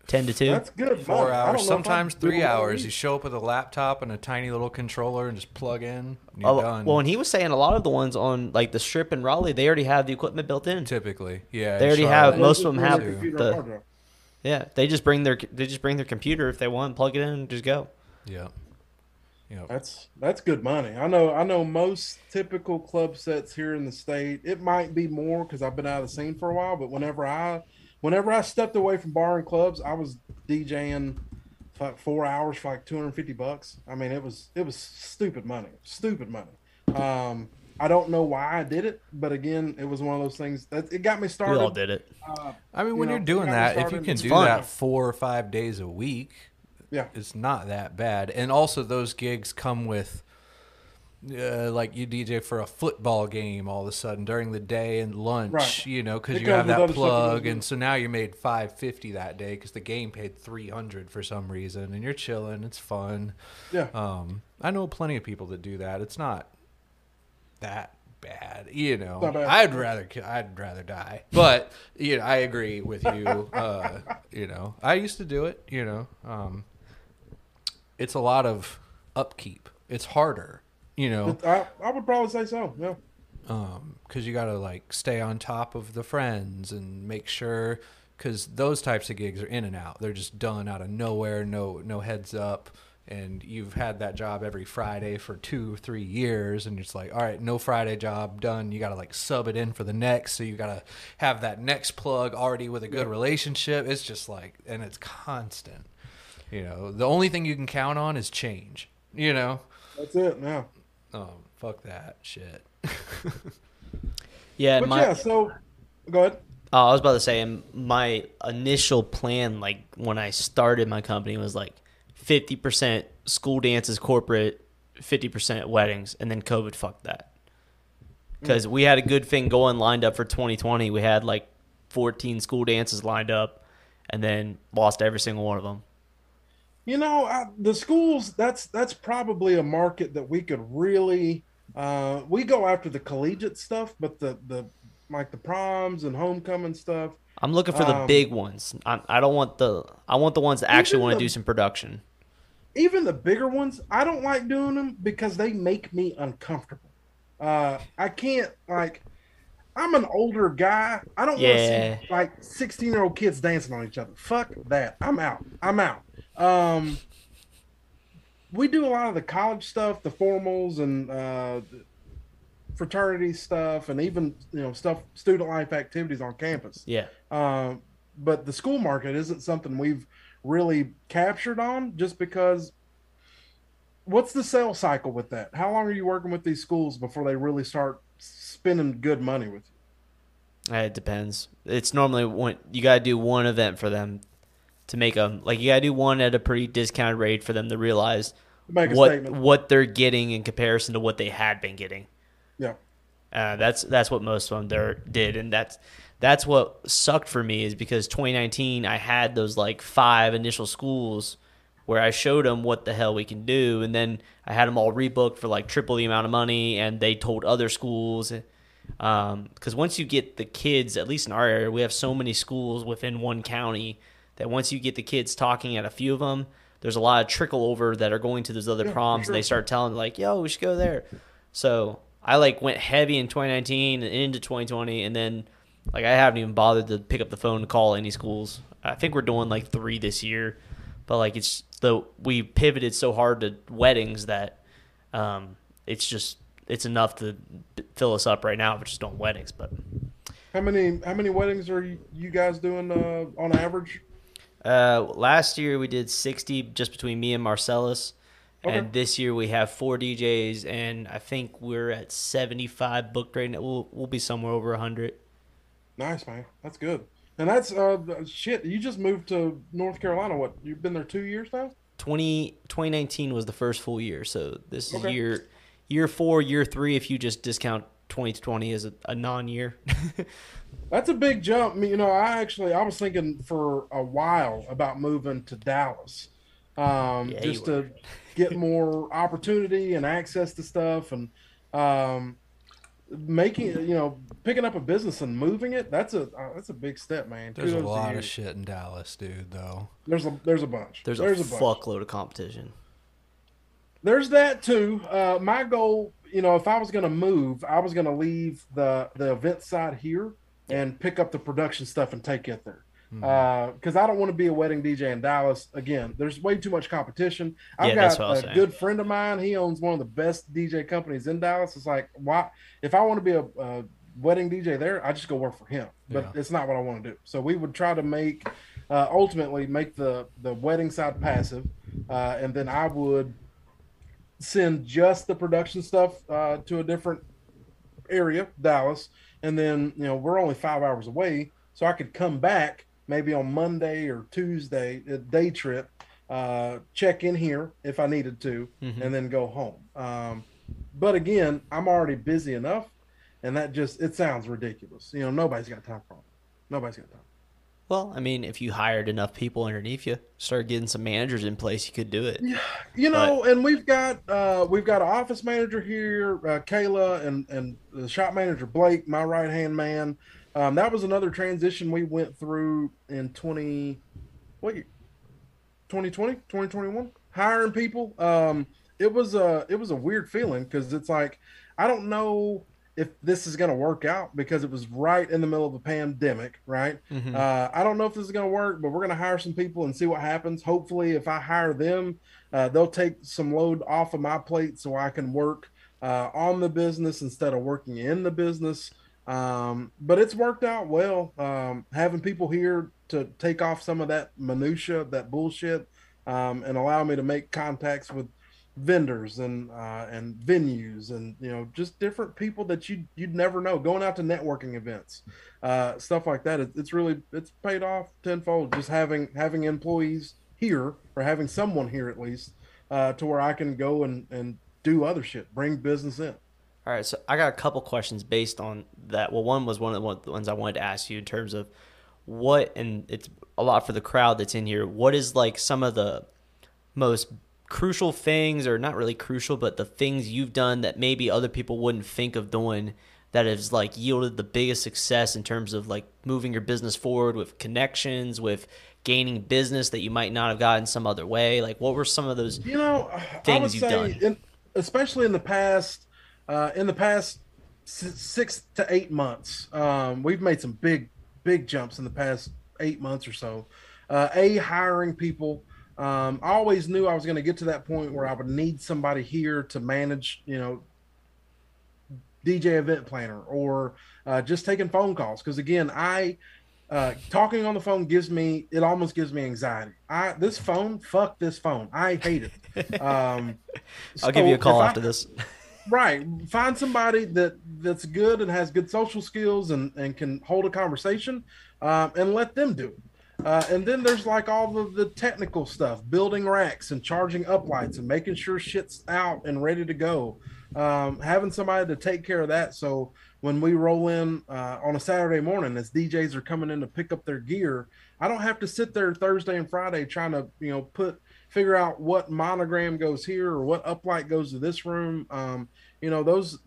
ten to two. That's good. Four money. hours, sometimes three hours. You show up with a laptop and a tiny little controller and just plug in. And you're oh, done. Well, and he was saying a lot of the ones on like the strip in Raleigh, they already have the equipment built in. Typically, yeah. They already Charlotte. have. Most of them have the. the yeah, they just bring their they just bring their computer if they want, plug it in, and just go. Yeah. Yep. That's that's good money. I know. I know most typical club sets here in the state. It might be more because I've been out of the scene for a while, but whenever I. Whenever I stepped away from bar and clubs, I was DJing for like four hours for like two hundred fifty bucks. I mean, it was it was stupid money, stupid money. Um, I don't know why I did it, but again, it was one of those things that it got me started. We all did it. Uh, I mean, you when know, you're doing that, started, if you can do fun. that four or five days a week, yeah. is not that bad. And also those gigs come with, uh, like you D J for a football game all of a sudden during the day and lunch, right. you know, because you have that plug. And so now you made five fifty that day because the game paid three hundred for some reason, and you're chilling. It's fun. Yeah. Um, I know plenty of people that do that. It's not that bad, you know. Bad. I'd rather I'd rather die, but you know, I agree with you. Uh, you know, I used to do it. You know, um, it's a lot of upkeep. It's harder. You know, I, I would probably say so. Yeah, um, because you got to like stay on top of the friends and make sure, because those types of gigs are in and out. They're just done out of nowhere. No, no heads up. And you've had that job every Friday for two or three years, and it's like, all right, no Friday job, done. You got to, like, sub it in for the next, so you got to have that next plug already with a good relationship. It's just like, and it's constant. You know, the only thing you can count on is change, you know? That's it, now. Oh, fuck that shit. yeah, my, yeah, so go ahead. Uh, I was about to say, my initial plan, like, when I started my company was, like, fifty percent school dances, corporate, fifty percent weddings, and then COVID fucked that. Because we had a good thing going lined up for twenty twenty. We had like fourteen school dances lined up and then lost every single one of them. You know, I, the schools, that's that's probably a market that we could really uh, – we go after the collegiate stuff, but the, the like the proms and homecoming stuff. I'm looking for the um, big ones. I, I don't want the – I want the ones that actually want to do some production. Even the bigger ones, I don't like doing them because they make me uncomfortable. Uh, I can't, like, I'm an older guy. I don't yeah. want to see, like, sixteen-year-old kids dancing on each other. Fuck that. I'm out. I'm out. Um, we do a lot of the college stuff, the formals and uh, fraternity stuff, and even, you know, stuff, student life activities on campus. Yeah. Uh, but the school market isn't something we've really captured on, just because what's the sales cycle with that? How long are you working with these schools before they really start spending good money with you? It depends. It's normally one, you got to do one event for them to make them, like, you got to do one at a pretty discounted rate for them to realize make a what statement. What they're getting in comparison to what they had been getting. Yeah. Uh, that's that's what most of them there did, and that's that's what sucked for me, is because twenty nineteen I had those like five initial schools where I showed them what the hell we can do, and then I had them all rebooked for like triple the amount of money, and they told other schools. Um, because once you get the kids, at least in our area, we have so many schools within one county that once you get the kids talking at a few of them, there's a lot of trickle over that are going to those other yeah, proms, sure. and they start telling like, "Yo, we should go there." So I like went heavy in twenty nineteen and into twenty twenty, and then like I haven't even bothered to pick up the phone to call any schools. I think we're doing like three this year, but like it's the we pivoted so hard to weddings that um, it's just it's enough to fill us up right now. We're just doing weddings, but how many how many weddings are you guys doing uh, on average? Uh, last year we did sixty just between me and Marcellus. Okay. And this year we have four D Js, and I think we're at seventy-five booked right now. We'll we'll be somewhere over a hundred. Nice, man. That's good. And that's uh shit. You just moved to North Carolina. What? You've been there two years now. twenty nineteen was the first full year. So this okay. is year year four, year three. If you just discount twenty twenty as a, a non-year. That's a big jump. I mean, you know, I actually I was thinking for a while about moving to Dallas, um, yeah, just to. get more opportunity and access to stuff, and um, making, you know, picking up a business and moving it. That's a, uh, that's a big step, man. There's Kudos a lot of shit in Dallas, dude, though. There's a, there's a bunch. There's, there's a, a fuckload of competition. There's that too. Uh, my goal, you know, if I was going to move, I was going to leave the, the event side here and pick up the production stuff and take it there. Uh, because I don't want to be a wedding D J in Dallas again. There's way too much competition. I've yeah, got a saying. good friend of mine. He owns one of the best D J companies in Dallas. It's like, why? If I want to be a, a wedding D J there, I just go work for him. But yeah. it's not what I want to do. So we would try to make, uh, ultimately make the the wedding side passive, uh, and then I would send just the production stuff uh, to a different area, Dallas, and then you know we're only five hours away, so I could come back. Maybe on Monday or Tuesday, a day trip, uh, check in here if I needed to, mm-hmm. and then go home. Um, but again, I'm already busy enough, and that just, it sounds ridiculous. You know, nobody's got time for it. Nobody's got time. Well, I mean, if you hired enough people underneath you, start getting some managers in place, you could do it. Yeah, you know, but, and we've got uh, we've got an office manager here, uh, Kayla, and and the shop manager Blake, my right hand man. Um, that was another transition we went through in twenty, what, twenty twenty, twenty twenty-one, hiring people. Um, it was a it was a weird feeling because it's like, I don't know if this is going to work out, because it was right in the middle of a pandemic, right? Mm-hmm. Uh, I don't know if this is going to work, but we're going to hire some people and see what happens. Hopefully if I hire them, uh, they'll take some load off of my plate so I can work uh, on the business instead of working in the business. Um, but it's worked out well, um, having people here to take off some of that minutia, that bullshit, um, and allow me to make contacts with vendors and uh and venues, and you know, just different people that you you'd never know, going out to networking events, uh stuff like that. It, it's really it's paid off tenfold, just having having employees here, or having someone here at least, uh to where I can go and and do other shit, bring business in. All right, so I got a couple questions based on that. Well, one was one of the ones I wanted to ask you in terms of what, and it's a lot for the crowd that's in here, what is like some of the most crucial things, or not really crucial, but the things you've done that maybe other people wouldn't think of doing that has like yielded the biggest success in terms of like moving your business forward with connections, with gaining business that you might not have gotten some other way? Like, what were some of those you know things you've done? In, especially in the past uh in the past six to eight months, um we've made some big big jumps in the past eight months or so. Uh a hiring people. Um, I always knew I was going to get to that point where I would need somebody here to manage, you know, D J event planner, or uh, just taking phone calls. Because again, I uh, talking on the phone gives me, it almost gives me anxiety. I this phone, fuck this phone, I hate it. Um, I'll so give you a call after I, this. Right, find somebody that that's good and has good social skills and and can hold a conversation, um, and let them do it. Uh, and then there's like all of the technical stuff, building racks and charging up lights and making sure shit's out and ready to go. Um, having somebody to take care of that. So when we roll in uh, on a Saturday morning, as D Js are coming in to pick up their gear, I don't have to sit there Thursday and Friday trying to, you know, put, figure out what monogram goes here or what uplight goes to this room. Um, you know, those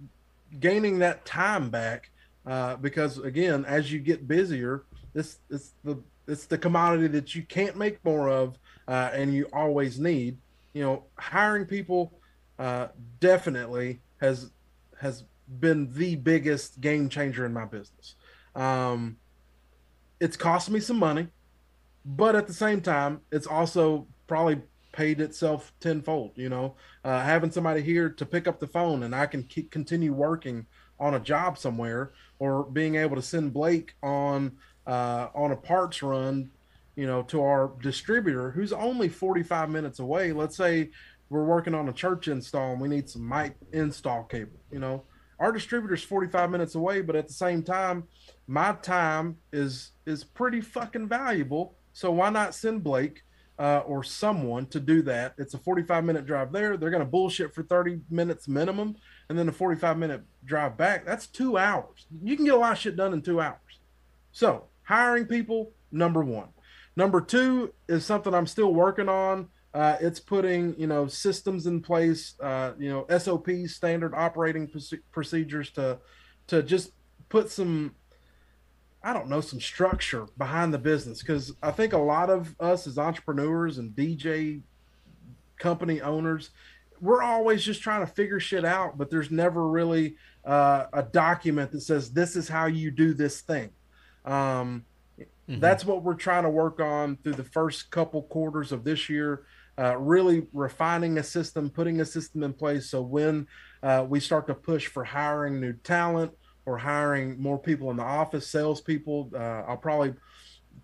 gaining that time back, uh, because again, as you get busier, this it's the, It's the commodity that you can't make more of, uh, and you always need. You know, hiring people uh, definitely has has been the biggest game changer in my business. Um, it's cost me some money, but at the same time, it's also probably paid itself tenfold. You know, uh, having somebody here to pick up the phone and I can keep, continue working on a job somewhere, or being able to send Blake on. Uh, on a parts run, you know, to our distributor who's only forty-five minutes away. Let's say we're working on a church install and we need some mic install cable. You know, our distributor's forty-five minutes away, but at the same time, my time is is pretty fucking valuable. So why not send Blake uh, or someone to do that? It's a forty-five minute drive there. They're going to bullshit for thirty minutes minimum, and then a forty-five minute drive back. That's two hours. You can get a lot of shit done in two hours. So, hiring people, number one. Number two is something I'm still working on. Uh, it's putting, you know, systems in place, uh, you know, S O Ps, standard operating procedures, to to just put some, I don't know, some structure behind the business. Because I think a lot of us as entrepreneurs and D J company owners, we're always just trying to figure shit out, but there's never really uh, a document that says this is how you do this thing. Um, mm-hmm. That's what we're trying to work on through the first couple quarters of this year, uh, really refining a system, putting a system in place. So when uh, we start to push for hiring new talent or hiring more people in the office, salespeople, uh, I'll probably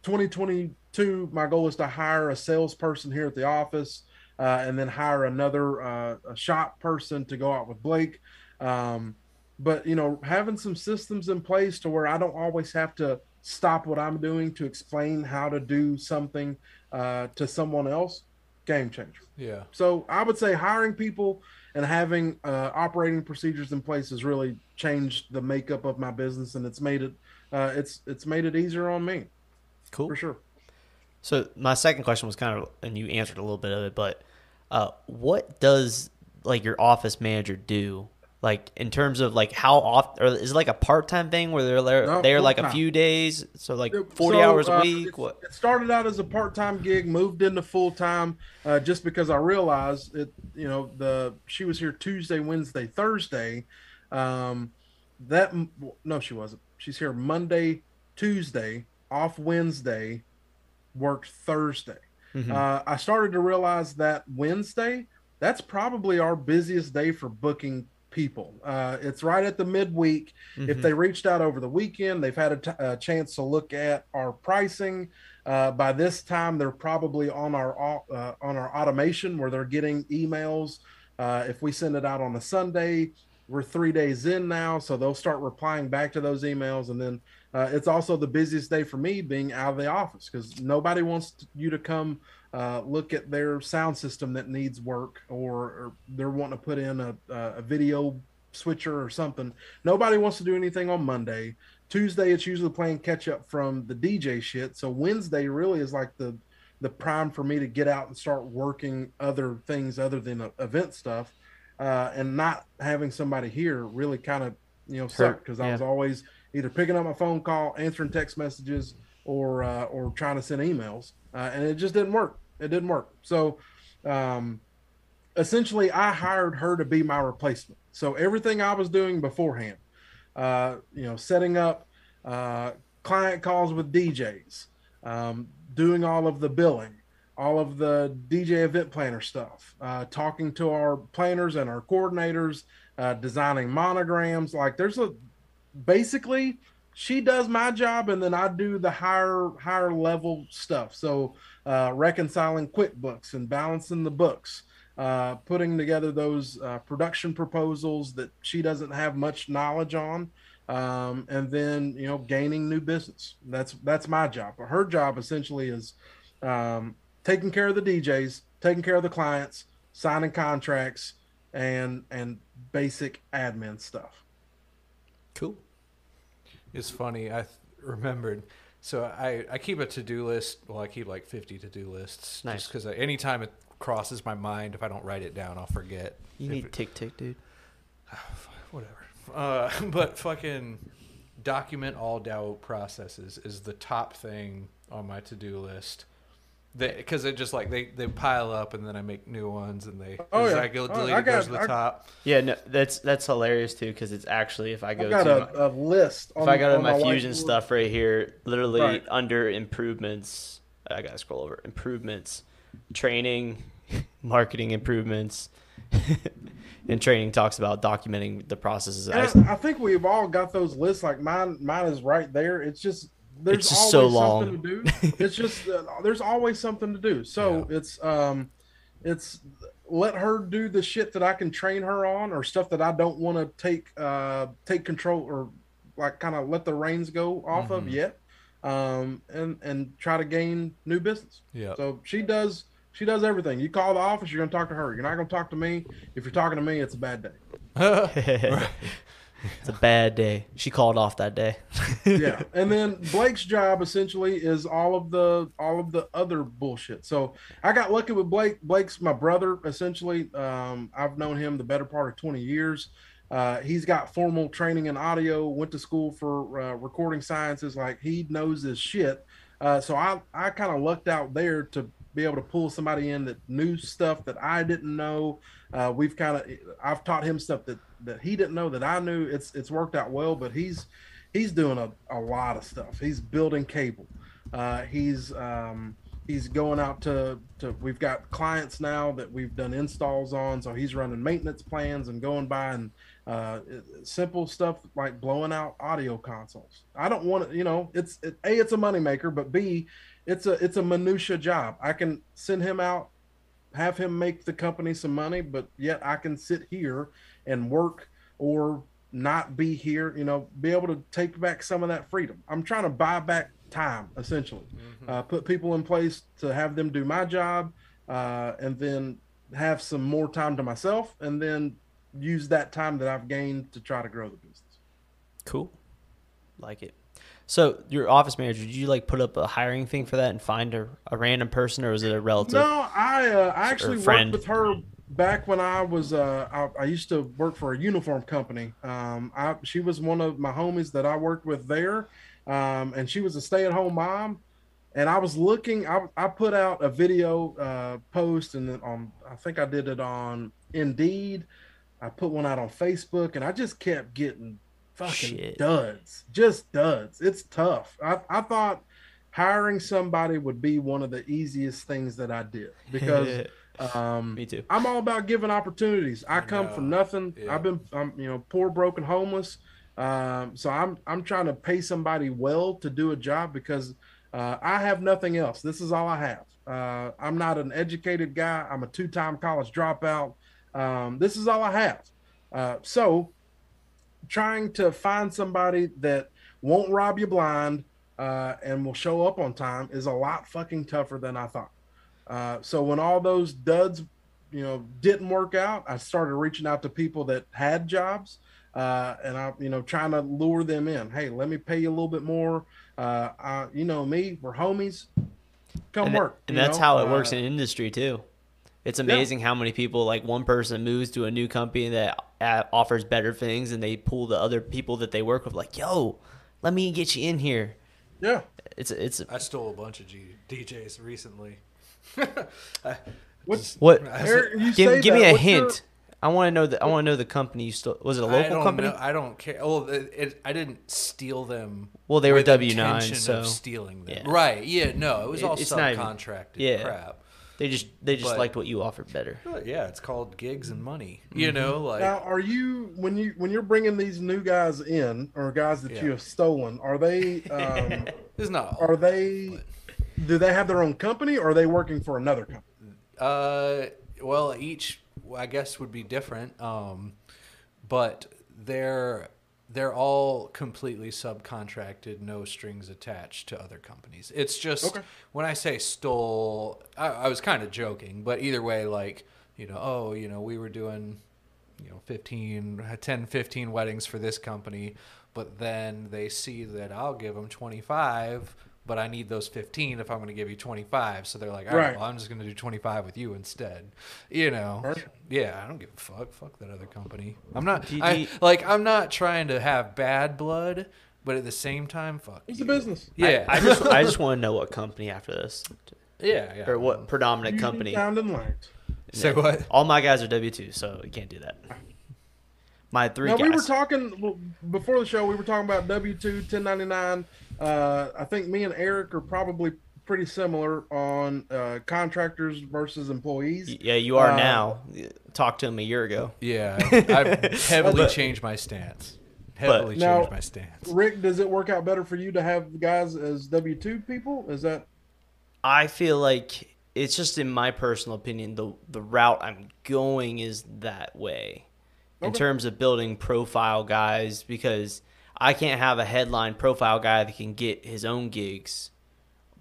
twenty twenty-two, my goal is to hire a salesperson here at the office, uh, and then hire another, uh, a shop person to go out with Blake. Um, but you know, having some systems in place to where I don't always have to stop what I'm doing to explain how to do something uh, to someone else game changer. Yeah. So I would say hiring people and having uh, operating procedures in place has really changed the makeup of my business, and it's made it uh, it's it's made it easier on me. Cool, for sure. So my second question was kind of, and you answered a little bit of it, but uh, what does like your office manager do? Like in terms of like how often, or is it like a part-time thing where they're there, no, there like a few days? So like forty so, hours a uh, week? It, what? It started out as a part-time gig, moved into full-time uh, just because I realized it, you know, the, she was here Tuesday, Wednesday, Thursday. Um, that, no, she wasn't. She's here Monday, Tuesday, off Wednesday, worked Thursday. Mm-hmm. Uh, I started to realize that Wednesday, that's probably our busiest day for booking people. Uh, it's right at the midweek. Mm-hmm. If they reached out over the weekend, they've had a, t a chance to look at our pricing. Uh, by this time, they're probably on our uh, on our automation where they're getting emails. Uh, if we send it out on a Sunday, we're three days in now, so they'll start replying back to those emails. And then uh, it's also the busiest day for me being out of the office because nobody wants to, you to come Uh, look at their sound system that needs work, or, or they're wanting to put in a, a video switcher or something. Nobody wants to do anything on Monday. Tuesday, it's usually playing catch up from the D J shit. So Wednesday really is like the, the prime for me to get out and start working other things other than event stuff. Uh, and not having somebody here really kind of, you know, sucked because yeah. I was always either picking up my phone call, answering text messages, or, uh, or trying to send emails. Uh, and it just didn't work. It didn't work. So um, essentially, I hired her to be my replacement. So everything I was doing beforehand, uh, you know, setting up uh, client calls with D Js, um, doing all of the billing, all of the D J event planner stuff, uh, talking to our planners and our coordinators, uh, designing monograms. Like there's a basically... she does my job, and then I do the higher higher level stuff. So uh, reconciling QuickBooks and balancing the books, uh, putting together those uh, production proposals that she doesn't have much knowledge on, um, and then you know gaining new business. That's that's my job. But her job essentially is um, taking care of the D Js, taking care of the clients, signing contracts, and and basic admin stuff. Cool. It's funny. I th remembered. So I, I keep a to-do list. Well, I keep like fifty to-do lists. Nice. Just because any time it crosses my mind, if I don't write it down, I'll forget. You need tick-tick, dude. Whatever. Uh, but fucking document all D A O processes is the top thing on my to-do list. Because it just like they, they pile up and then I make new ones and they oh yeah I go delete oh, goes to the I, top yeah no that's that's hilarious too because it's actually if I go I got to a, my, a list on if the, I go to my, my Fusion stuff right here literally right. under improvements I gotta scroll over improvements training marketing improvements and training talks about documenting the processes I, I think we've all got those lists like mine mine is right there it's just There's it's just always so long. Something to do. It's just uh, there's always something to do. So yeah. it's um, it's let her do the shit that I can train her on, or stuff that I don't want to take uh take control or like kind of let the reins go off mm-hmm. of yet, um and and try to gain new business. Yeah. So she does she does everything. You call the office, you're gonna talk to her. You're not gonna talk to me. If you're talking to me, it's a bad day. It's a bad day. She called off that day. Yeah, and then Blake's job essentially is all of the all of the other bullshit. So I got lucky with Blake. Blake's my brother essentially. Um, I've known him the better part of twenty years. Uh, he's got formal training in audio. Went to school for uh, recording sciences. Like he knows his shit. Uh, so I I kind of lucked out there to be able to pull somebody in that knew stuff that I didn't know. Uh, we've kind of I've taught him stuff that. that he didn't know that I knew. It's it's worked out well, but he's he's doing a, a lot of stuff. He's building cable. Uh, he's um, he's going out to, to, we've got clients now that we've done installs on, so he's running maintenance plans and going by and uh, simple stuff like blowing out audio consoles. I don't want to, you know, it's, it, A, it's a moneymaker, but B, it's a, it's a minutia job. I can send him out, have him make the company some money, but yet I can sit here and work or not be here, you know, be able to take back some of that freedom. I'm trying to buy back time, essentially. Mm-hmm. uh, put people in place to have them do my job, uh, and then have some more time to myself, and then use that time that I've gained to try to grow the business. Cool. Like it. So your office manager, did you like put up a hiring thing for that and find a, a random person, or was it a relative? No, I, uh, I actually worked with her back when I was, uh, I, I used to work for a uniform company. Um, I, she was one of my homies that I worked with there. Um, and she was a stay at home mom. And I was looking, I, I put out a video uh, post, and then on, I think I did it on Indeed. I put one out on Facebook, and I just kept getting fucking Shit. duds, just duds. It's tough. I, I thought hiring somebody would be one of the easiest things that I did, because um, me too. I'm all about giving opportunities. I come no. from nothing. Yeah. I've been, I'm, you know, poor, broken, homeless. Um, so I'm, I'm trying to pay somebody well to do a job, because uh, I have nothing else. This is all I have. Uh, I'm not an educated guy. I'm a two-time college dropout. Um, this is all I have. Uh, so trying to find somebody that won't rob you blind, uh, and will show up on time is a lot fucking tougher than I thought. Uh, so when all those duds, you know, didn't work out, I started reaching out to people that had jobs, uh, and I, you know, trying to lure them in. Hey, let me pay you a little bit more. Uh, I, you know, me, we're homies, come and work. That, and that's know? how it uh, works in industry too. It's amazing yeah. how many people, like one person moves to a new company that offers better things, and they pull the other people that they work with, like, yo, let me get you in here. Yeah. It's it's. I stole a bunch of G- D Js recently. I, What's, what? I was, Eric, you give give that. me a What's hint. Your... I want to know the, I want to know the company you stole. Was it a local I don't company? Know. I don't care. Well, it, it, I didn't steal them. Well, they were W nine, so. Of stealing them. Yeah. Right. Yeah, no, it was it, all subcontracted yeah. crap. They just they just but, liked what you offered better. Yeah, it's called gigs and money. You mm-hmm. know, like now, are you when you when you're bringing these new guys in, or guys that yeah. you have stolen? Are they? Um, it's not. Are they? But... Do they have their own company, or are they working for another company? Uh, well, each I guess would be different. Um, but they're they're all completely subcontracted, no strings attached to other companies. It's just okay. when I say stole, I, I was kind of joking, but either way, like, you know, oh, you know, we were doing, you know, fifteen, ten, fifteen weddings for this company, but then they see that I'll give them twenty-five, but I need those fifteen if I'm going to give you twenty-five. So they're like, all right, right well, I'm just going to do twenty-five with you instead. You know? Right. Yeah, I don't give a fuck. Fuck that other company. I'm not, I, like, I'm not trying to have bad blood, but at the same time, fuck It's you. a business. Yeah. I, I just I just want to know what company after this. Yeah, yeah. Or what predominant you company. Sound and light. Say no, what? All my guys are W two, so you can't do that. My three now, guys. We were talking, before the show, we were talking about W two, ten ninety-nine. Uh, I think me and Eric are probably pretty similar on uh, contractors versus employees. Yeah, you are uh, now. Talked to him a year ago. Yeah, I've heavily but, changed my stance. Heavily but, changed now, my stance. Rick, does it work out better for you to have guys as W two people? Is that? I feel like it's just, in my personal opinion, the the route I'm going is that way okay. in terms of building profile guys, because I can't have a headline profile guy that can get his own gigs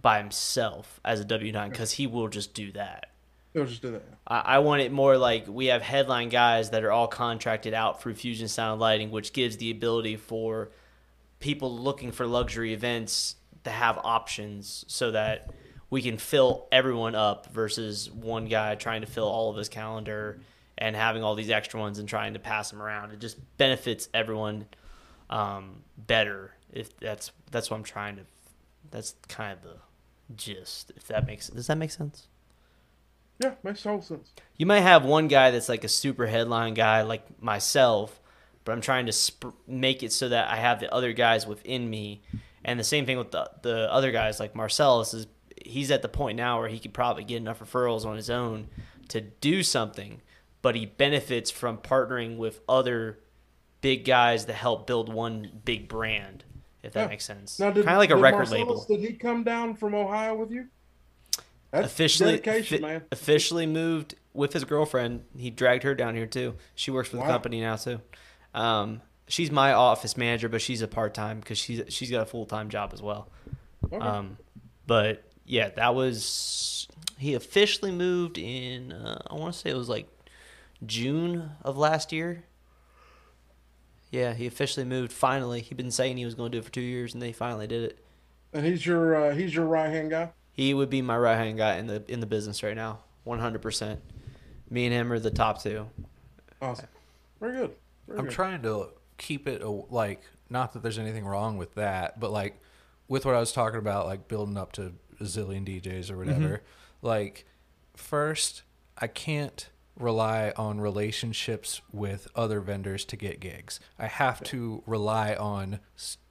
by himself as a W nine, because he will just do that. He'll just do that. I, I want it more like we have headline guys that are all contracted out through Fusion Sound Lighting, which gives the ability for people looking for luxury events to have options, so that we can fill everyone up versus one guy trying to fill all of his calendar and having all these extra ones and trying to pass them around. It just benefits everyone um better, if that's that's what I'm trying to that's kind of the gist, if that makes does that make sense? Yeah, makes total sense. You might have one guy that's like a super headline guy like myself, but I'm trying to sp- make it so that I have the other guys within me. And the same thing with the, the other guys, like Marcellus is he's at the point now where he could probably get enough referrals on his own to do something, but he benefits from partnering with other big guys to help build one big brand, if that yeah. makes sense. Now, did, kind of like a record label. Did he come down from Ohio with you? That's officially, dedication, fi- man. Officially moved with his girlfriend. He dragged her down here too. She works for the wow. company now too. Um, she's my office manager, but she's a part time because she's she's got a full time job as well. Okay. Um, but yeah, that was He officially moved in, uh, I want to say it was like June of last year. Yeah, he officially moved, finally. He'd been saying he was going to do it for two years, and they finally did it. And he's your uh, he's your right-hand guy? He would be my right-hand guy in the in the business right now, one hundred percent. Me and him are the top two. Awesome. Very good. Very I'm good. trying to keep it, like, not that there's anything wrong with that, but, like, with what I was talking about, like, building up to a zillion D Js or whatever, mm-hmm. like, first, I can't rely on relationships with other vendors to get gigs. I have yeah. to rely on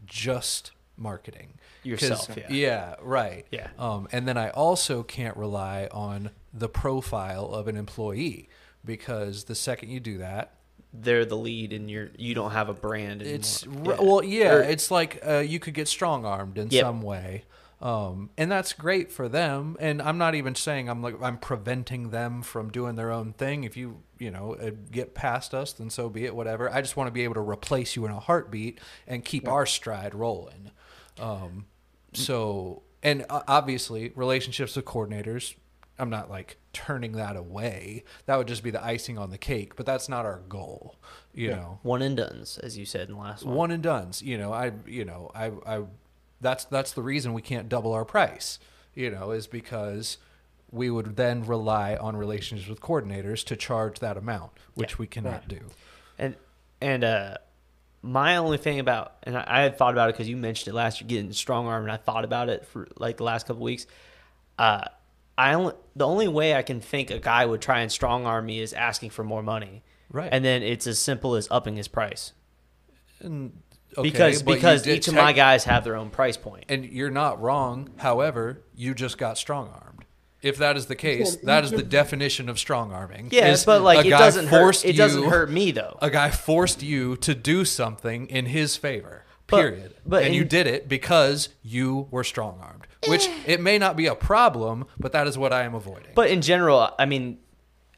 just marketing yourself. Yeah. yeah, right. Yeah. Um, and then I also can't rely on the profile of an employee, because the second you do that, they're the lead, and you're you don't have a brand anymore. It's yeah. well, yeah. Or, it's like uh, you could get strong armed in yep. some way. Um, and that's great for them. And I'm not even saying I'm like, I'm preventing them from doing their own thing. If you, you know, get past us, then so be it, whatever. I just want to be able to replace you in a heartbeat and keep yeah. our stride rolling. Um, so, and obviously relationships with coordinators, I'm not like turning that away. That would just be the icing on the cake, but that's not our goal. You yeah. know, one and done's, as you said in the last one, one and done's, you know, I, you know, I, I, That's that's the reason we can't double our price, you know, is because we would then rely on relationships with coordinators to charge that amount, which yeah, we cannot right. do. And and uh, my only thing about, and I, I had thought about it because you mentioned it last year, getting strong arm, and I thought about it for like the last couple of weeks. Uh, I only, the only way I can think a guy would try and strong arm me is asking for more money, right? And then it's as simple as upping his price. And. Okay, because because each of my guys have their own price point. And you're not wrong. However, you just got strong-armed. If that is the case, that is the definition of strong-arming. Yes, yeah, but like it doesn't hurt it you, doesn't hurt me though. A guy forced you to do something in his favor. Period. But, but and in, you did it because you were strong-armed, which eh. it may not be a problem, but that is what I am avoiding. But in general, I mean,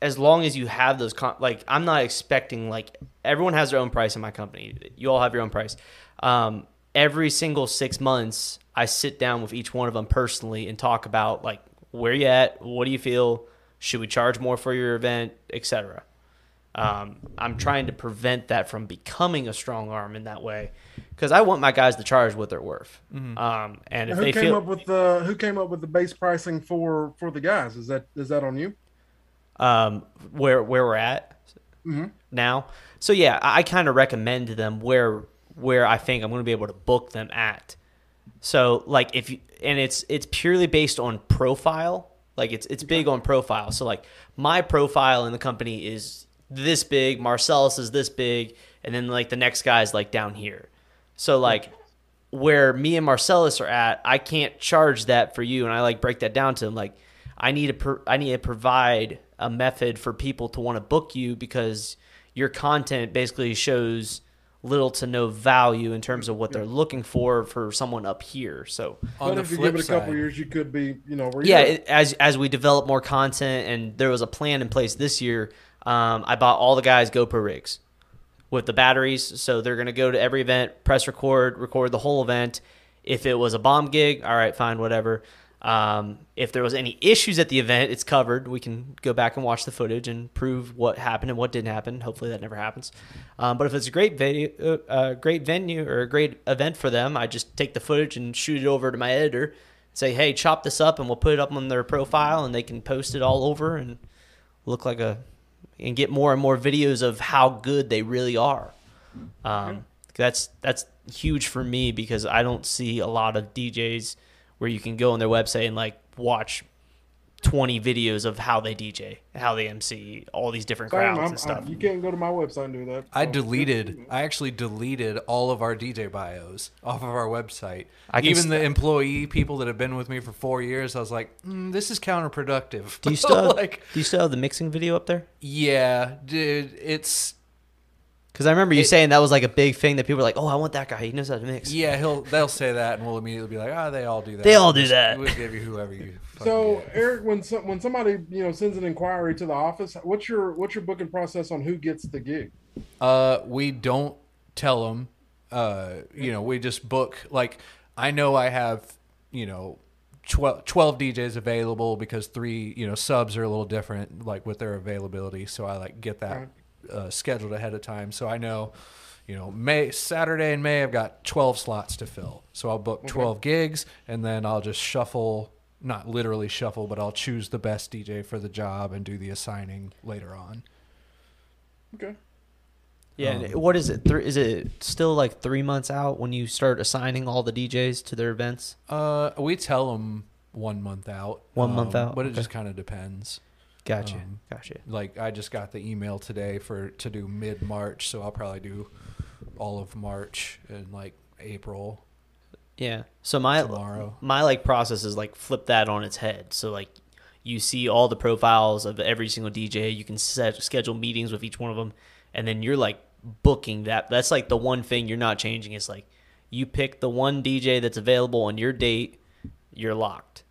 as long as you have those, like, I'm not expecting, like, everyone has their own price in my company. You all have your own price. Um, every single six months, I sit down with each one of them personally and talk about, like, where you at? What do you feel? Should we charge more for your event, et cetera? Um, I'm trying to prevent that from becoming a strong arm in that way, because I want my guys to charge what they're worth. Mm-hmm. Um, and if who they came feel, up with the who came up with the base pricing for for the guys? Is that is that on you? Um, where where we're at mm-hmm. now. So yeah, I, I kind of recommend to them where where I think I'm going to be able to book them at. So like if you, and it's it's purely based on profile. Like it's it's big on profile. So like my profile in the company is this big, Marcellus is this big, and then like the next guy is like down here. So like where me and Marcellus are at, I can't charge that for you. And I like break that down to them. Like I need to pro- I need to provide a method for people to want to book you, because your content basically shows little to no value in terms of what they're looking for for someone up here. So on the flip side, if you give it a couple of years, you could be, you know, where yeah. It, as as we develop more content, and there was a plan in place this year, um, I bought all the guys GoPro rigs with the batteries, so they're going to go to every event, press record, record the whole event. If it was a bomb gig, all right, fine, whatever. Um, if there was any issues at the event, it's covered. We can go back and watch the footage and prove what happened and what didn't happen. Hopefully that never happens. Um, but if it's a great venue, uh, uh, great venue or a great event for them, I just take the footage and shoot it over to my editor and say, hey, chop this up, and we'll put it up on their profile, and they can post it all over and look like a, and get more and more videos of how good they really are. Um, that's, that's huge for me, because I don't see a lot of D Js where you can go on their website and like watch twenty videos of how they D J, how they M C, all these different Same, crowds I'm, and stuff. I'm, you can't go to my website and do that. I oh, deleted, I actually deleted all of our D J bios off of our website. I Even st- the employee people that have been with me for four years, I was like, mm, this is counterproductive. Do you still have, like, do you still have the mixing video up there? Yeah, dude, it's. Because I remember you it, saying that was like a big thing that people were like, oh, I want that guy. He knows how to mix. Yeah, he'll they'll say that, and we'll immediately be like, ah, oh, they all do that. They all do that. We'll give you whoever you So, get. Eric, when some, when somebody, you know, sends an inquiry to the office, what's your what's your booking process on who gets the gig? Uh, we don't tell them. Uh, you know, we just book. Like, I know I have, you know, twelve D Js available because three, you know, subs are a little different, like with their availability. So I like get that right. uh, scheduled ahead of time. So I know, you know, May, Saturday in May, I've got twelve slots to fill. So I'll book twelve okay. gigs, and then I'll just shuffle, not literally shuffle, but I'll choose the best D J for the job and do the assigning later on. Okay. Yeah. Um, what is it? Th- is it still like three months out when you start assigning all the D Js to their events? Uh, we tell them one month out. One um, month out. But okay. it just kind of depends. Gotcha. Um, gotcha. Like I just got the email today for to do mid March, so I'll probably do all of March and like April. Yeah. So my tomorrow. my like process is like flip that on its head. So like you see all the profiles of every single D J. You can set schedule meetings with each one of them, and then you're like booking that. That's like the one thing you're not changing. It's like you pick the one D J that's available on your date. You're locked.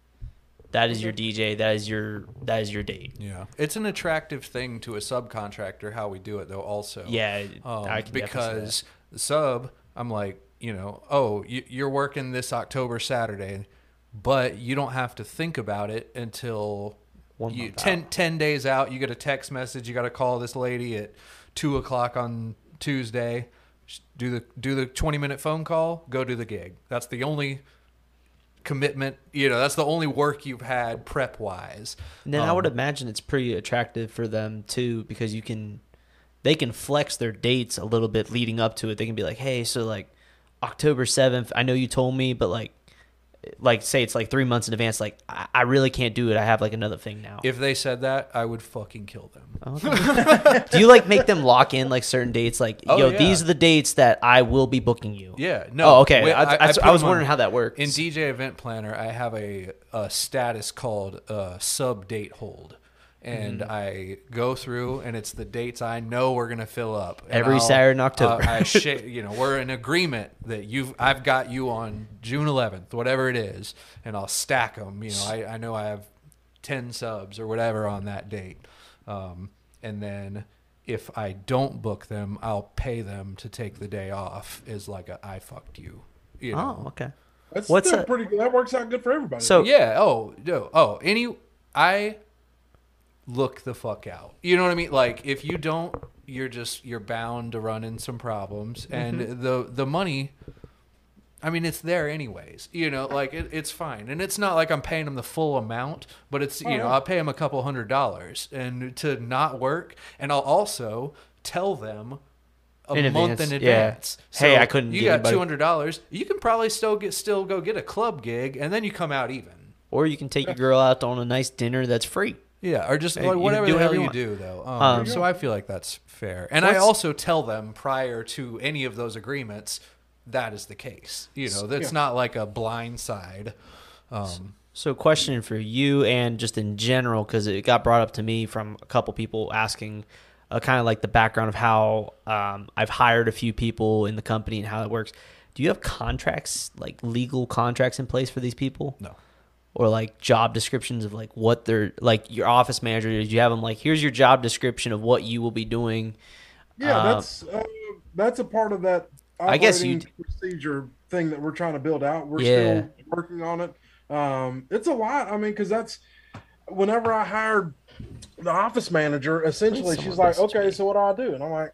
That is your D J. That is your that is your date. Yeah, it's an attractive thing to a subcontractor how we do it though. Also, yeah, um, I can because the sub, I'm like, you know, oh, you're working this October Saturday, but you don't have to think about it until One you, ten, ten days out. You get a text message. You got to call this lady at two o'clock on Tuesday. Do the do the twenty minute phone call. Go do the gig. That's the only commitment, you know, that's the only work you've had prep wise. And then um, I would imagine it's pretty attractive for them too, because you can, they can flex their dates a little bit leading up to it. They can be like, hey, so like October seventh, I know you told me, but like, like say it's like three months in advance. Like I, I really can't do it. I have like another thing now. If they said that, I would fucking kill them. Okay. Do you like make them lock in like certain dates? Like, oh, yo, yeah. these are the dates that I will be booking you. Yeah. No. Oh, okay. Wait, I, I, I, I was wondering on, how that works. In D J Event Planner, I have a, a status called uh, sub date hold. And mm. I go through, and it's the dates I know we're gonna fill up and every I'll, Saturday in October. Uh, I sh- you know, we're in agreement that you've I've got you on June eleventh, whatever it is, and I'll stack them. You know, I, I know I have ten subs or whatever on that date, um, and then if I don't book them, I'll pay them to take the day off. Is like a I fucked you. you know? Oh, okay. That's What's still pretty good. That works out good for everybody. So yeah. Oh no. Oh any I. Look the fuck out. You know what I mean? Like if you don't, you're just you're bound to run in some problems. And mm-hmm. the the money, I mean, it's there anyways. You know, like it, it's fine. And it's not like I'm paying them the full amount, but it's you oh, know yeah. I'll pay them a couple hundred dollars and to not work. And I'll also tell them a in month advance. in advance. Yeah. So hey, I couldn't. You get got two hundred dollars. You can probably still get still go get a club gig, and then you come out even. Or you can take your girl out on a nice dinner that's free. Yeah, or just like whatever the hell you do, though. Um, um, so I feel like that's fair. And I also tell them prior to any of those agreements, that is the case. You know, that's yeah. not like a blind side. Um, so question for you and just in general, because it got brought up to me from a couple people asking uh, kind of like the background of how um, I've hired a few people in the company and how it works. Do you have contracts, like legal contracts in place for these people? No. Or like job descriptions of like what they're like your office manager is. You have them like, here's your job description of what you will be doing. Yeah, uh, that's uh, that's a part of that operating I guess you d- procedure thing that we're trying to build out. We're yeah. still working on it. Um, it's a lot. I mean, because that's whenever I hired the office manager, essentially she's like, okay, me. so what do I do? And I'm like,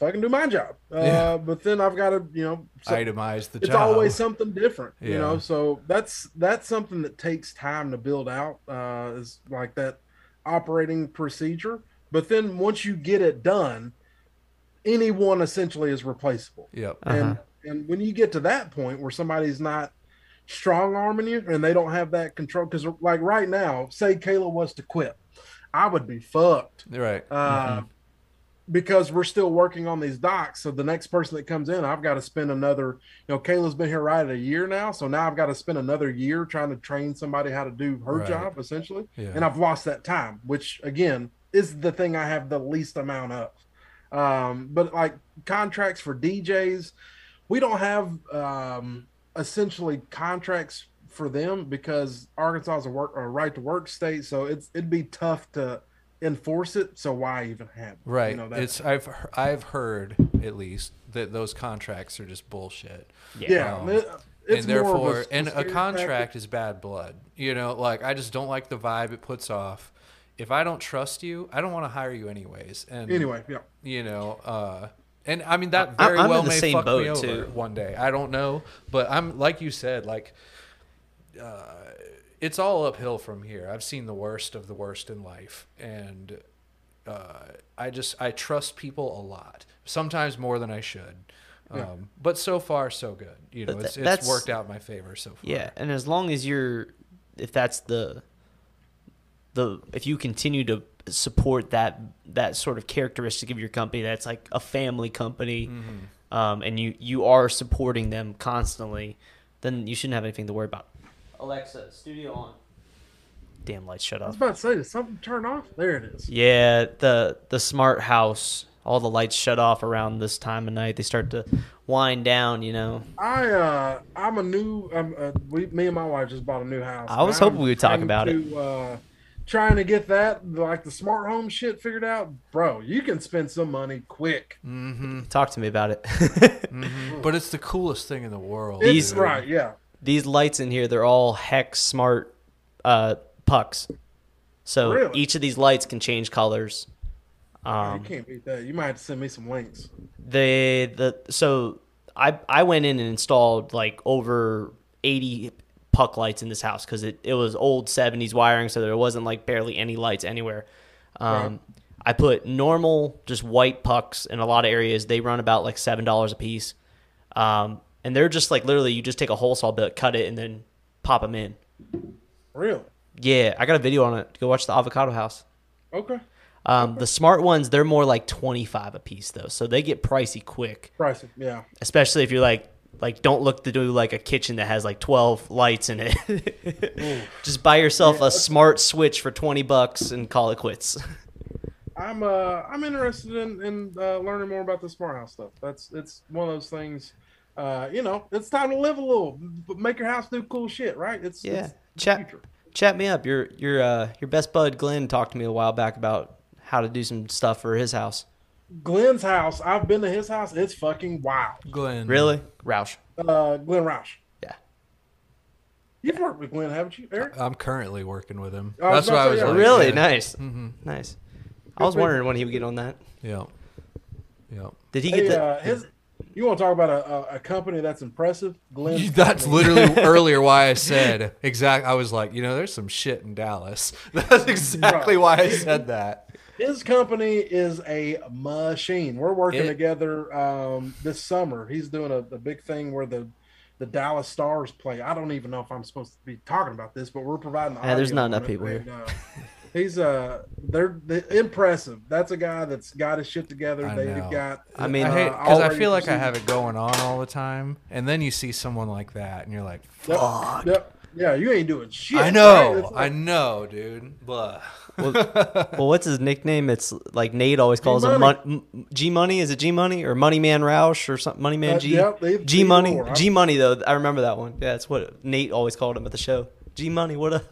fucking do my job. Uh, yeah. But then I've got to, you know, so itemize the it's job. It's always something different, yeah. you know? So that's, that's something that takes time to build out, uh, is like that operating procedure. But then once you get it done, anyone essentially is replaceable. Yep. Uh-huh. And, and when you get to that point where somebody's not strong arming you and they don't have that control, because like right now, say Kayla was to quit, I would be fucked. Right. Uh, mm-hmm. Because we're still working on these docs. So the next person that comes in, I've got to spend another, you know, Kayla's been here right at a year now. So now I've got to spend another year trying to train somebody how to do her right. job, essentially. Yeah. And I've lost that time, which again is the thing I have the least amount of. Um, but like contracts for D Js, we don't have um, essentially contracts for them because Arkansas is a work or a right to work state. So it's, it'd be tough to enforce it, so why even have it? Right. You know, that's- it's I've I've heard at least that those contracts are just bullshit. Yeah, um, It's and therefore, a and a contract practice. is bad blood. You know, like, I just don't like the vibe it puts off. If I don't trust you, I don't want to hire you anyways. And anyway, yeah, you know, uh, and I mean that very I'm well may fuck me over too. one day. I don't know, but I'm like you said, like, uh, it's all uphill from here. I've seen the worst of the worst in life, and uh, I just I trust people a lot. Sometimes more than I should. Yeah. Um, but so far, so good. You know, it's, it's worked out in my favor so far. Yeah, and as long as you're, if that's the, the if you continue to support that that sort of characteristic of your company, that's like a family company, mm-hmm. um, and you you are supporting them constantly, then you shouldn't have anything to worry about. Alexa, studio on. Damn lights, shut off. I was about to say, did something turn off? There it is. Yeah, the the smart house. All the lights shut off around this time of night. They start to wind down, you know. I, uh, I'm a new, I'm, uh, we, me and my wife just bought a new house. I was hoping we would talk about to, it. Uh, trying to get that, like the smart home shit figured out. Bro, you can spend some money quick. Mm-hmm. Talk to me about it. mm-hmm. But it's the coolest thing in the world. It's these, right, yeah. These lights in here, they're all hex smart uh, pucks. So really? Each of these lights can change colors. Um, you can't beat that. You might have to send me some links. They the so I I went in and installed like over eighty puck lights in this house because it, it was old seventies wiring, so there wasn't like barely any lights anywhere. Um, right. I put normal just white pucks in a lot of areas. They run about like seven dollars a piece, um, and they're just like literally you just take a hole saw bit, cut it, and then pop them in. Really? Yeah, I got a video on it. Go watch the Avocado House. Okay. Um, the smart ones, they're more like twenty-five a piece though, so they get pricey quick. Pricey, yeah. Especially if you're like, like don't look to do like a kitchen that has like twelve lights in it. Just buy yourself yeah. a smart switch for twenty bucks and call it quits. I'm uh, I'm interested in, in uh, learning more about the smart house stuff. That's it's one of those things. Uh, you know, it's time to live a little, make your house do cool shit, right? It's yeah. It's chat, chat me up. Your your uh, your best bud Glenn talked to me a while back about how to do some stuff for his house. Glenn's house. I've been to his house. It's fucking wild. Glenn. Really? Roush. Uh, Glenn Roush. Yeah. You've yeah. worked with Glenn, haven't you, Eric? I'm currently working with him. Uh, That's why I was yeah. like, really? Yeah. Nice. Mm-hmm. Nice. I was wondering when he would get on that. Yeah. Yeah. Did he get hey, the... Uh, his- You want to talk about a, a company that's impressive? Glenn's that's company. Literally earlier why I said, exactly. I was like, you know, there's some shit in Dallas. That's exactly right. why I said that. His company is a machine. We're working it, together um, this summer. He's doing a, a big thing where the, the Dallas Stars play. I don't even know if I'm supposed to be talking about this, but we're providing the audio. There's not enough people here. Uh, He's uh, they're, they're impressive. That's a guy that's got his shit together. I They've know. got. I mean, because uh, I feel like I have it going on all the time, and then you see someone like that, and you're like, "Fuck." Yep. Yep. Yeah, you ain't doing shit. I know, right? like, I know, dude. Blah. Well, well, what's his nickname? It's like Nate always calls G-Money. him Mon- G Money. Is it G Money or Money Man Roush or something? Money Man uh, G. Yep, G Money. G Money though. I remember that one. Yeah, that's what Nate always called him at the show. G Money. What up?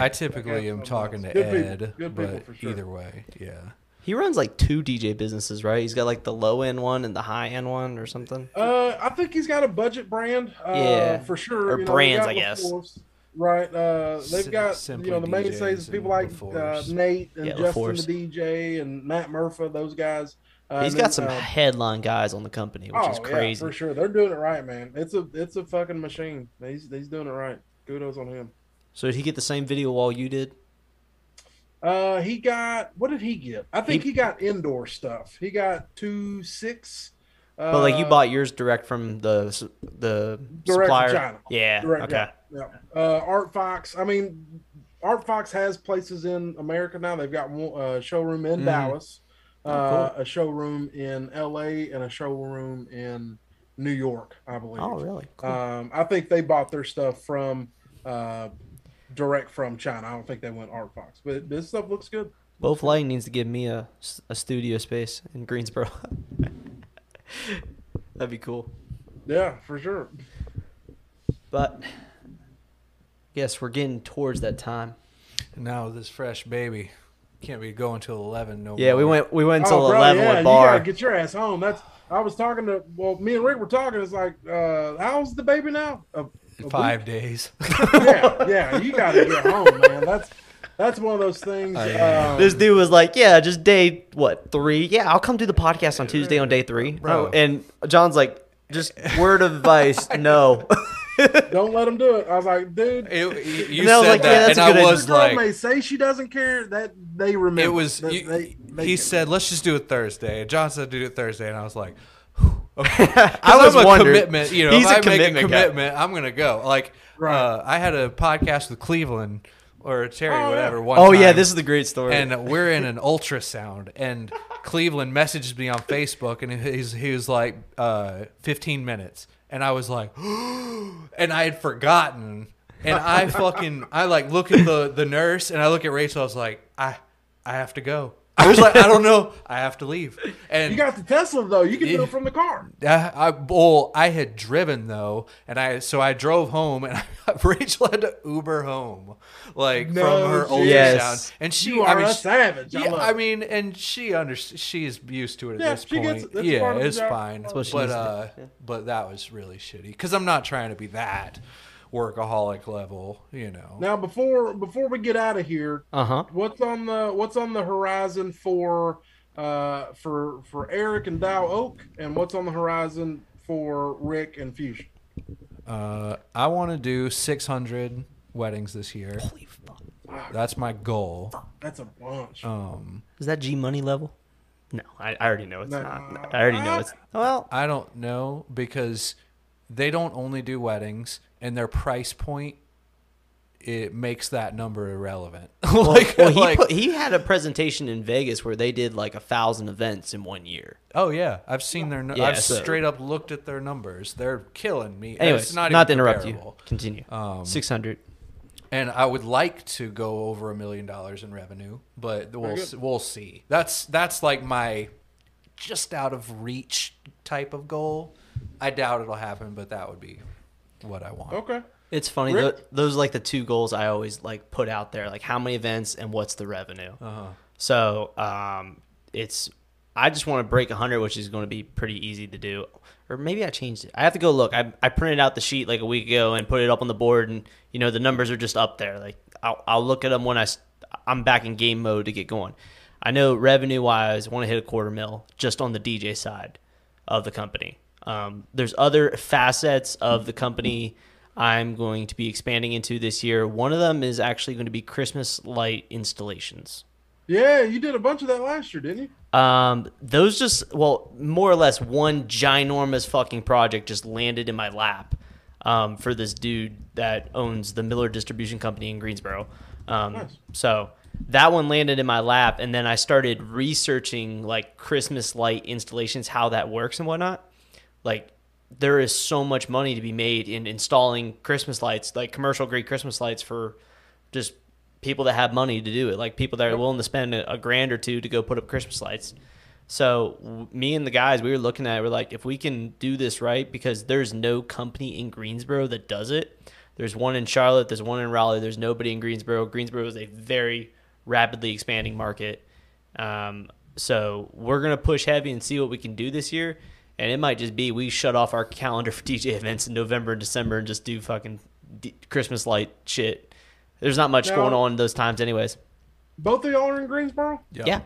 I typically okay, am talking else. to Good Ed, people. Good but for sure. either way, yeah. He runs like two D J businesses, right? He's got like the low-end one and the high-end one or something. Uh, I think he's got a budget brand, uh, yeah. for sure. Or you brands, know, I guess. LaForce, right. Uh, they've got, Simply you know, the mainstays, people like uh, Nate and yeah, Justin LaForce. the D J and Matt Murphy, those guys. Uh, he's got then, some uh, headline guys on the company, which oh, is crazy. Yeah, for sure. They're doing it right, man. It's a it's a fucking machine. He's, he's doing it right. Kudos on him. So did he get the same video wall you did? Uh, he got, what did he get? I think he, he got indoor stuff. He got two six. But uh, like you bought yours direct from the the direct supplier. From China. Yeah. Direct, okay. Yeah. yeah. Uh, Art Fox. I mean, Art Fox has places in America now. They've got a showroom in mm. Dallas, oh, uh, cool. a showroom in L A, and a showroom in New York, I believe. Oh, really? Cool. Um, I think they bought their stuff from. Uh, Direct from China. I don't think they went Art Fox, but this stuff looks good. Both Lighting needs to give me a, a studio space in Greensboro. That'd be cool. Yeah, for sure. But yes, we're getting towards that time. And now with this fresh baby, can't be going till eleven. No. Yeah, more. we went we went until oh, eleven yeah, with bar. You gotta get your ass home. That's I was talking to. Well, me and Rick were talking. It's like, uh, how's the baby now? A, a Five week? days. Yeah, yeah. You gotta get home, man. That's. That's one of those things. Oh, yeah. um, this dude was like, yeah, just day, what, three? Yeah, I'll come do the podcast on Tuesday on day three. Bro. Oh, and John's like, just word of advice, no. Don't let him do it. I was like, dude. It, you said like, that, yeah, that's and a good I was idea. Like. May say she doesn't care, that they remember. It was, you, they, they he care. said, let's just do it Thursday. And John said, do it Thursday. And I was like, okay. I was I'm a wondering. commitment. You know, He's if a I commitment make a commitment, guy. I'm going to go. Like, right. uh, I had a podcast with Cleveland. Or Terry, oh, whatever. One oh, time. yeah, this is the great story. And we're in an ultrasound, and Cleveland messaged me on Facebook, and he's, he was like, uh, fifteen minutes. And I was like, and I had forgotten. And I fucking, I like look at the, the nurse, and I look at Rachel, I was like, I, I have to go. I was like, I don't know. I have to leave. And you got the Tesla, though. You can do it from the car. I, I, well, I had driven, though, and I so I drove home, and I, Rachel had to Uber home, like, no, from her ultrasound. Yes. And she, you are I mean, a savage. Yeah, I, I mean, and she under, she's used to it at yeah, this she point. Gets, yeah, it's fine. That's what she but, uh, yeah. but that was really shitty, because I'm not trying to be that workaholic level, you know. Now before before we get out of here, uh-huh. what's on the what's on the horizon for uh for for Eric and Dow Oak, and what's on the horizon for Rick and Fusion? Uh, I want to do six hundred weddings this year. Holy fuck! That's my goal. Fuck. That's a bunch. Um, is that G Money level? No, I, I already know it's no, not. No, I already I, know it's well. I don't know because they don't only do weddings. And their price point, it makes that number irrelevant. like, well, well, he, like put, he had a presentation in Vegas where they did like a thousand events in one year. Oh yeah, I've seen their. Yeah, I've so. straight up looked at their numbers. They're killing me. Anyways, it's not, not to interrupt you. Continue. Um, Six hundred. And I would like to go over a million dollars in revenue, but we'll we'll see. That's that's like my just out of reach type of goal. I doubt it'll happen, but that would be what I want. Okay. It's funny. Th- those are like the two goals I always like put out there, like how many events and what's the revenue. Uh-huh. So um, it's, I just want to break one hundred, which is going to be pretty easy to do. Or maybe I changed it. I have to go look. I I printed out the sheet like a week ago and put it up on the board, and you know the numbers are just up there. Like I'll, I'll look at them when I, I'm back in game mode to get going. I know revenue wise, I want to hit a quarter mil just on the D J side of the company. Um, there's other facets of the company I'm going to be expanding into this year. One of them is actually going to be Christmas light installations. Yeah, you did a bunch of that last year, didn't you? Um, those just, well, more or less one ginormous fucking project just landed in my lap um, for this dude that owns the Miller Distribution Company in Greensboro. Um, nice. So that one landed in my lap, and then I started researching like Christmas light installations, how that works and whatnot. Like, there is so much money to be made in installing Christmas lights, like commercial-grade Christmas lights for just people that have money to do it, like people that are willing to spend a grand or two to go put up Christmas lights. So me and the guys, we were looking at it, we're like, if we can do this right, because there's no company in Greensboro that does it. There's one in Charlotte, there's one in Raleigh, there's nobody in Greensboro. Greensboro is a very rapidly expanding market. Um, so we're going to push heavy and see what we can do this year. And it might just be we shut off our calendar for D J events in November and December and just do fucking D- Christmas light shit. There's not much now, going on in those times anyways. Both of y'all are in Greensboro? Yeah. yeah.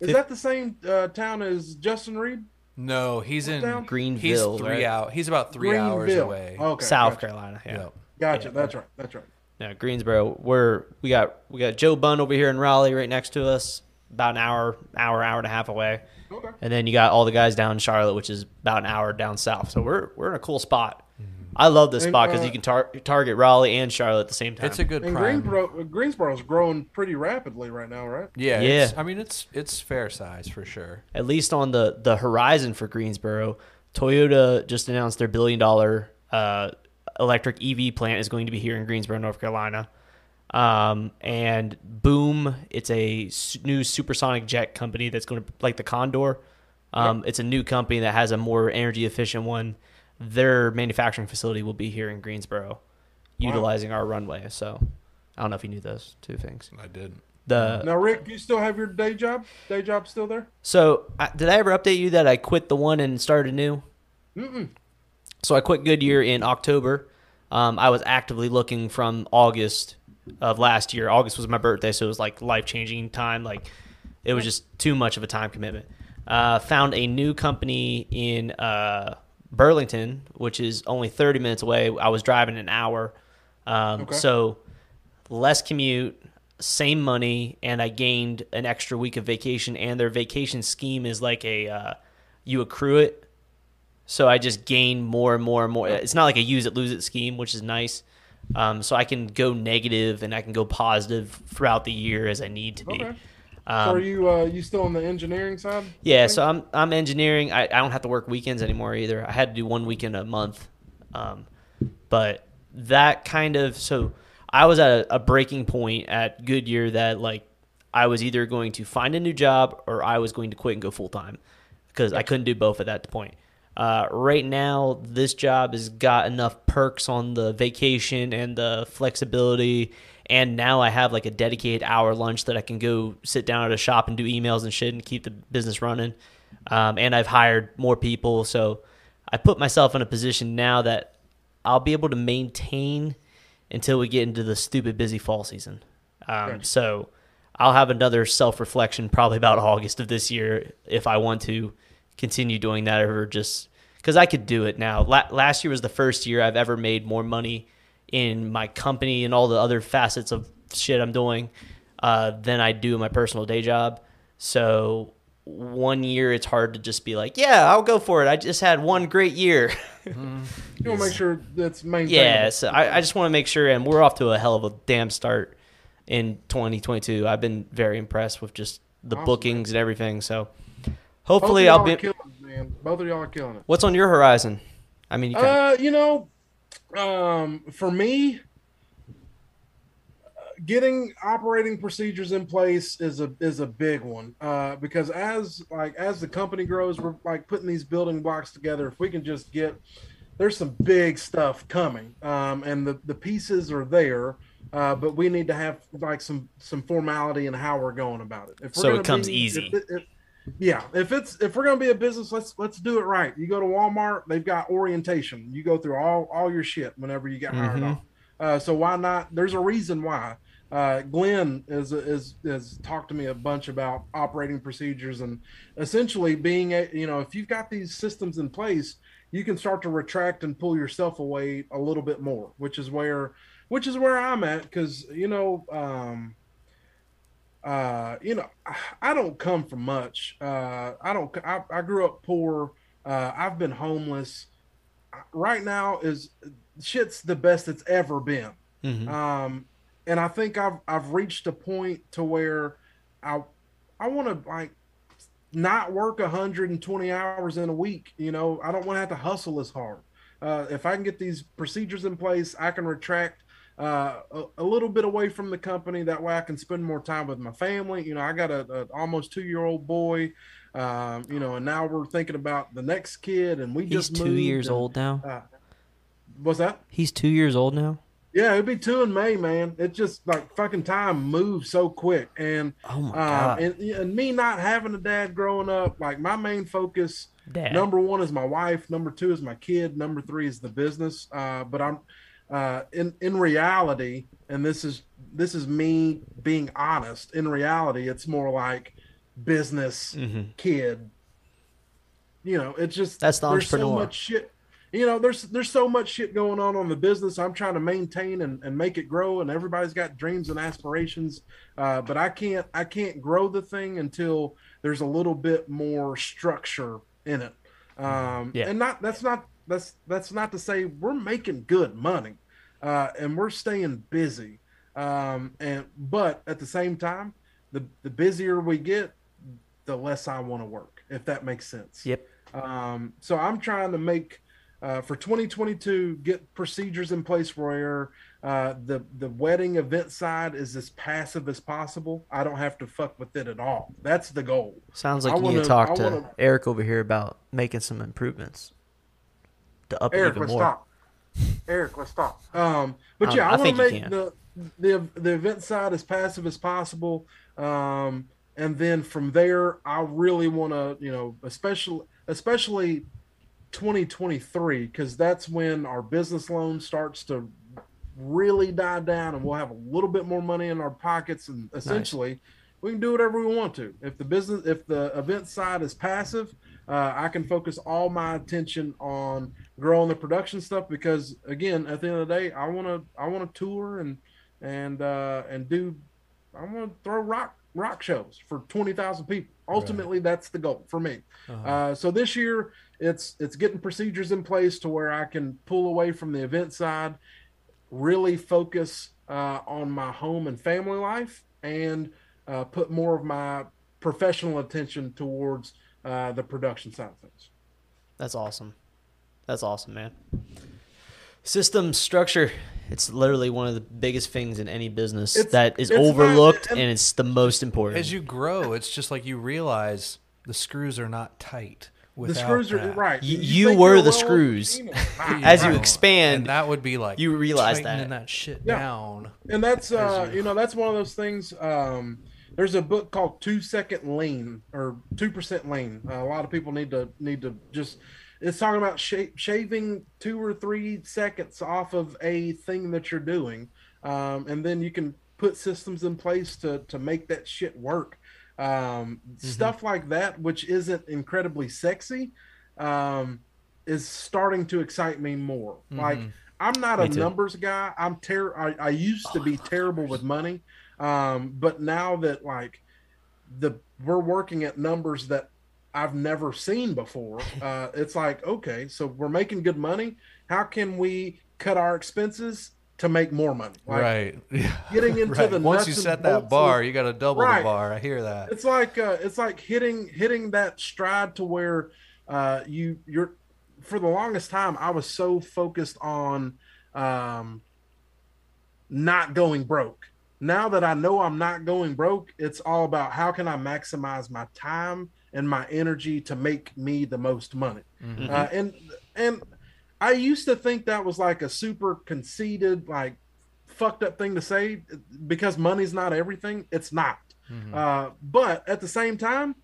Is it, that the same uh, town as Justin Reed? No, he's what in town? Greenville. He's, three right? out, he's about three Greenville. hours away. Okay, South gotcha. Carolina. Yeah. Yep. Gotcha. Yeah. That's right. That's right. Yeah, Greensboro. We're, we got we got Joe Bunn over here in Raleigh right next to us. About an hour, hour, hour and a half away. Okay. And then you got all the guys down in Charlotte, which is about an hour down south. So we're we're in a cool spot. Mm-hmm. I love this and, spot because uh, you can tar- target Raleigh and Charlotte at the same time. It's a good and prime. Greensboro, Greensboro's growing pretty rapidly right now, right? Yeah. yeah. It's, I mean, it's it's fair size for sure. At least on the, the horizon for Greensboro, Toyota just announced their billion dollar uh, electric E V plant is going to be here in Greensboro, North Carolina. Um, and Boom, it's a new supersonic jet company that's going to, like the Condor. Um, yep. It's a new company that has a more energy efficient one. Their manufacturing facility will be here in Greensboro, wow. utilizing our runway. So I don't know if you knew those two things. I did. The now, Rick, you still have your day job? Day job still there? So, I, did I ever update you that I quit the one and started new? Mm-mm. So I quit Goodyear in October. Um, I was actively looking from August of last year. August was my birthday, so it was like life-changing time. Like, it was just too much of a time commitment. Uh, found a new company in uh, Burlington, which is only thirty minutes away. I was driving an hour, um, okay. so less commute. Same money, and I gained an extra week of vacation, and their vacation scheme is like a uh, you accrue it. So I just gain more and more and more. It's not like a use it, lose it scheme, which is nice. Um, so I can go negative and I can go positive throughout the year as I need to be. Okay. Um, so are you uh, you still on the engineering side? Yeah, so I'm I'm engineering. I, I don't have to work weekends anymore either. I had to do one weekend a month. Um, but that kind of... so. I was at a breaking point at Goodyear that like I was either going to find a new job or I was going to quit and go full time because I couldn't do both at that point. Uh, right now, this job has got enough perks on the vacation and the flexibility, and now I have like a dedicated hour lunch that I can go sit down at a shop and do emails and shit and keep the business running. Um, and I've hired more people, so I put myself in a position now that I'll be able to maintain until we get into the stupid busy fall season. Um, gotcha. So I'll have another self-reflection probably about August of this year if I want to continue doing that, or just because I could do it now. La- last year was the first year I've ever made more money in my company and all the other facets of shit I'm doing uh, than I do in my personal day job. So one year it's hard to just be like, yeah, I'll go for it. I just had one great year. Mm. You want to make sure that's maintainable. Yeah, so I, I just want to make sure, and we're off to a hell of a damn start in twenty twenty-two. I've been very impressed with just the awesome, bookings man. And everything. So hopefully I'll be. Both of y'all are killing it, man. Both of y'all are killing it. What's on your horizon? I mean, you, kind uh, of... you know, um, for me, getting operating procedures in place is a is a big one uh, because as like as the company grows, we're like putting these building blocks together. If we can just get, there's some big stuff coming, um, and the, the pieces are there, uh, but we need to have like some some formality in how we're going about it. If we're so it comes be, easy. If it, if, yeah, if it's if we're gonna be a business, let's let's do it right. You go to Walmart, they've got orientation. You go through all all your shit whenever you get hired mm-hmm. off. Uh, so why not? There's a reason why. Uh, Glenn is, is, is talked to me a bunch about operating procedures and essentially being, a, you know, if you've got these systems in place, you can start to retract and pull yourself away a little bit more, which is where, which is where I'm at. Because, you know, um, uh, you know, I, I don't come from much. Uh, I don't, I, I grew up poor. Uh, I've been homeless. Right now is shit's the best it's ever been. Mm-hmm. Um, And I think I've I've reached a point to where I I want to like not work one hundred twenty hours in a week. You know, I don't want to have to hustle as hard. Uh, if I can get these procedures in place, I can retract uh, a, a little bit away from the company. That way, I can spend more time with my family. You know, I got a, a almost two year old boy. Um, you know, and now we're thinking about the next kid, and we He's just moved. He's two years and, old now. Uh, what's that? He's two years old now. Yeah, it'd be two in May, man. It's just like fucking time moves so quick, and oh my God. Um, and, and me not having a dad growing up, like my main focus, dad. Number one is my wife, number two is my kid, number three is the business. Uh, but I'm uh, in in reality, and this is this is me being honest. In reality, it's more like business, mm-hmm. kid. You know, it's just that's the there's entrepreneur. So much shit. You know, there's there's so much shit going on on the business. I'm trying to maintain and, and make it grow, and everybody's got dreams and aspirations. Uh, but I can't I can't grow the thing until there's a little bit more structure in it. Um, yeah. And not that's not that's that's not to say we're making good money, uh, and we're staying busy. Um, and but at the same time, the the busier we get, the less I want to work. If that makes sense. Yep. Um, so I'm trying to make. Uh, for twenty twenty-two, get procedures in place where uh, the the wedding event side is as passive as possible. I don't have to fuck with it at all. That's the goal. Sounds like I you wanna, need to talk I to wanna... Eric over here about making some improvements to up Eric, even more. Let's talk. Eric, let's talk. Um, but um, yeah, I, I want to make the, the the event side as passive as possible. Um, and then from there, I really want to, you know, especially especially twenty twenty-three, because that's when our business loan starts to really die down, and we'll have a little bit more money in our pockets, and essentially nice. We can do whatever we want to. If the business, if the event side is passive, uh, I can focus all my attention on growing the production stuff, because again, at the end of the day, I want to, I want to tour and, and, uh, and do, I want to throw rock, rock shows for twenty thousand people. Ultimately, right. that's the goal for me. Uh-huh. Uh, so this year it's, it's getting procedures in place to where I can pull away from the event side, really focus, uh, on my home and family life, and, Uh, put more of my professional attention towards uh, the production side of things. That's awesome. That's awesome, man. System structure. It's literally one of the biggest things in any business it's, that is overlooked, not, and, and it's the most important. As you grow, it's just like you realize the screws are not tight. The screws that. Are right. You, you, you were the screws. As you expand, and that would be like you realize that that shit yeah. down. And that's uh, you know that's one of those things. Um, There's a book called Two Second Lean or Two Percent Lean. Uh, a lot of people need to need to just. It's talking about sh- shaving two or three seconds off of a thing that you're doing, um, and then you can put systems in place to to make that shit work. Um, mm-hmm. Stuff like that, which isn't incredibly sexy, um, is starting to excite me more. Mm-hmm. Like I'm not me a too. numbers guy. I'm ter- I, I used to oh, be terrible numbers. with money. Um, but now that like the, we're working at numbers that I've never seen before, uh, it's like, okay, so we're making good money. How can we cut our expenses to make more money? Like right. Getting into right. the once you set that bar, you got to double right. the bar. I hear that. It's like uh, it's like hitting hitting that stride to where uh, you you're for the longest time I was so focused on um, not going broke. Now that I know I'm not going broke, it's all about how can I maximize my time and my energy to make me the most money. Mm-hmm. Uh, and and I used to think that was like a super conceited, like fucked up thing to say because money's not everything. It's not. Mm-hmm. Uh, but at the same time,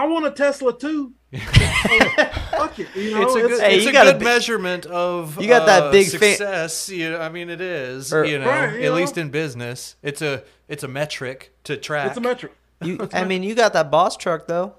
I want a Tesla too. Fuck it. You know, it's a good, it's, hey, it's you a good a, measurement of you got that uh, big success. Fa- you know, I mean, it is. Or, you know, right, you at know? least in business, it's a it's a metric to track. It's a metric. You, I metric. mean, you got that boss truck though.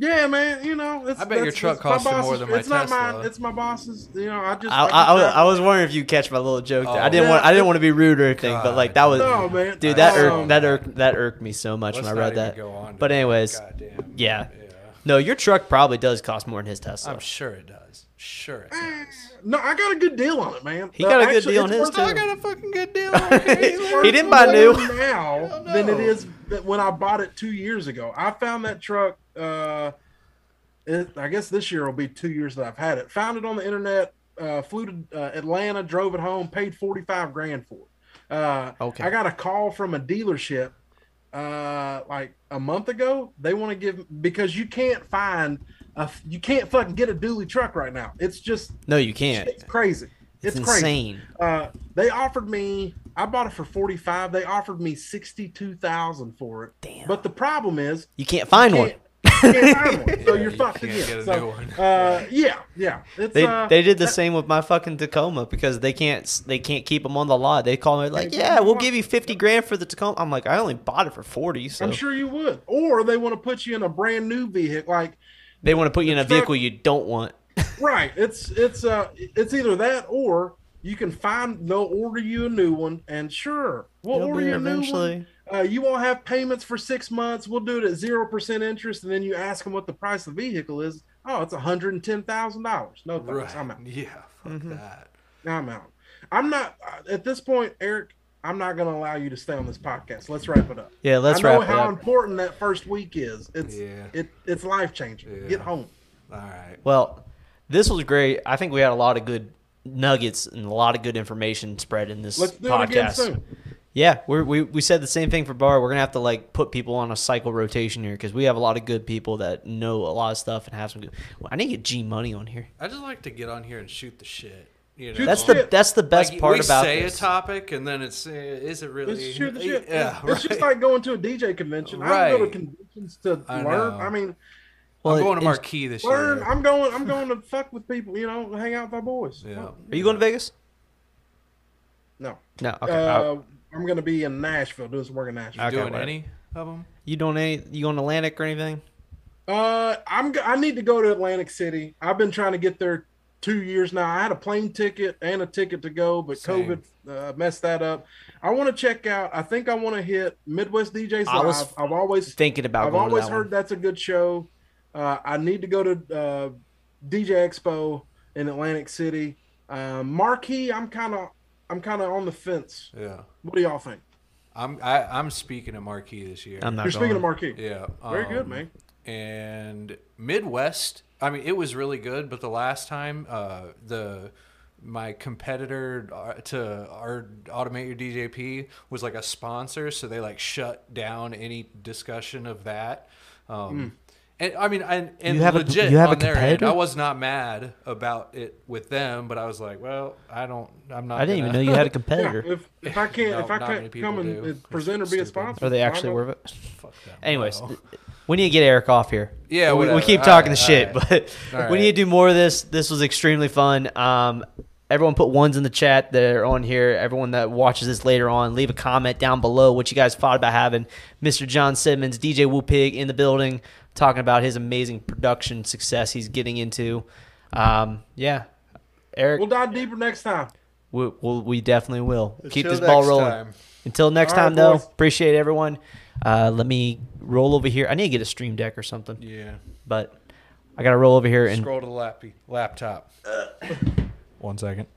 Yeah, man, you know. It's, I bet your truck costs more than my it's Tesla. It's not mine. It's my boss's. You know, I just. I, I, I, I was wondering if you catch my little joke. Oh, there. I didn't yeah, want. I didn't it, want to be rude or anything, God. but like that was. No, man. Dude, that irked, that irked that irked me so much Let's when I read that. Go on but anyways, goddamn, yeah. yeah. No, your truck probably does cost more than his Tesla. I'm sure it does. Sure it does. No, I got a good deal on it, man. He no, got a actually, good deal on his too. I got a fucking good deal on it. He didn't buy new now than it is when I bought it two years ago. I found that truck. Uh, it, I guess this year will be two years that I've had it. Found it on the internet, uh, flew to uh, Atlanta, drove it home, paid forty-five grand for it. Uh, okay. I got a call from a dealership uh, like a month ago. They want to give because you can't find a you can't fucking get a dually truck right now. It's just no, you can't. It's crazy. It's, it's insane. Crazy. Uh, they offered me. I bought it for forty-five. They offered me sixty-two thousand for it. Damn. But the problem is you can't find you can't, one. You can't one, so yeah, you're you fucked again. So, uh, yeah, yeah. It's, they uh, they did the that, same with my fucking Tacoma because they can't they can't keep them on the lot. They call me like, yeah, we'll give you fifty grand for the Tacoma. I'm like, I only bought it for forty. So I'm sure you would. Or they want to put you in a brand new vehicle, like they want to put you in a vehicle you don't want. Right. It's it's uh it's either that or you can find they'll order you a new one, and sure, we'll It'll order you a eventually. new one. Uh, you won't have payments for six months. We'll do it at zero percent interest. And then you ask them what the price of the vehicle is. Oh, it's one hundred ten thousand dollars. No thanks. Right. I'm out. Yeah, fuck mm-hmm. that. I'm out. I'm not, uh, at this point, Eric, I'm not going to allow you to stay on this podcast. Let's wrap it up. Yeah, let's wrap it up. I know how important that first week is. It's yeah. it, it's life-changing. Yeah. Get home. All right. Well, this was great. I think we had a lot of good nuggets and a lot of good information spread in this Let's do podcast. It again soon. Yeah, we're, we we said the same thing for Bar. We're going to have to like put people on a cycle rotation here because we have a lot of good people that know a lot of stuff and have some good... Well, I need to get G Money on here. I just like to get on here and shoot the shit. You know? That's the that's the best like, part we about say this. a topic, and then it's uh, is it really? It's, true, it's, yeah, it's, yeah, right. it's just like going to a D J convention. Right. I don't go to conventions to I learn. Know. I mean, well, I'm going to Marquee this learn. year. I'm going. I'm going to fuck with people. You know, hang out with my boys. Yeah. Well, Are you going to Vegas? No. No. Okay. Uh, I'm going to be in Nashville. Doing some work in Nashville. You okay, doing right. any of them? You doing any? You going to Atlantic or anything? Uh, I'm. I need to go to Atlantic City. I've been trying to get there two years now. I had a plane ticket and a ticket to go, but Same. COVID uh, messed that up. I want to check out. I think I want to hit Midwest D Js Live. I was I've, I've always thinking about. I've going always to that heard one. that's a good show. Uh, I need to go to uh, D J Expo in Atlantic City. Uh, Marquee. I'm kind of. I'm kind of on the fence. Yeah. What do y'all think? I'm. I, I'm speaking of Marquee this year. I'm not. You're going. speaking of Marquee. Yeah. Um, Very good, man. And Midwest, I mean, it was really good, but the last time, uh, the my competitor to our Automate Your D J P was like a sponsor, so they like shut down any discussion of that. Um, mm. And I mean, and, and you have legit a, you have on a their end, I was not mad about it with them, but I was like, well, I don't, I'm not. I didn't gonna... even know you had a competitor. yeah, if, if I can't, no, if I can't come and do. present or be a sponsor, are they actually worth it? Fuck them. Anyways. No. We need to get Eric off here. Yeah, we, we keep talking right, the shit, right. but right. we need to do more of this. This was extremely fun. Um, everyone put ones in the chat that are on here. Everyone that watches this later on, leave a comment down below what you guys thought about having Mister John Simmons, D J Woo-Pig in the building, talking about his amazing production success he's getting into. Um, yeah, Eric. We'll dive deeper next time. We, we'll, we definitely will. Until keep this ball rolling. Time. Until next right, time, though, boys. Appreciate everyone. Uh, let me roll over here. I need to get a stream deck or something. Yeah. But I got to roll over here and scroll to the lap- laptop. One second.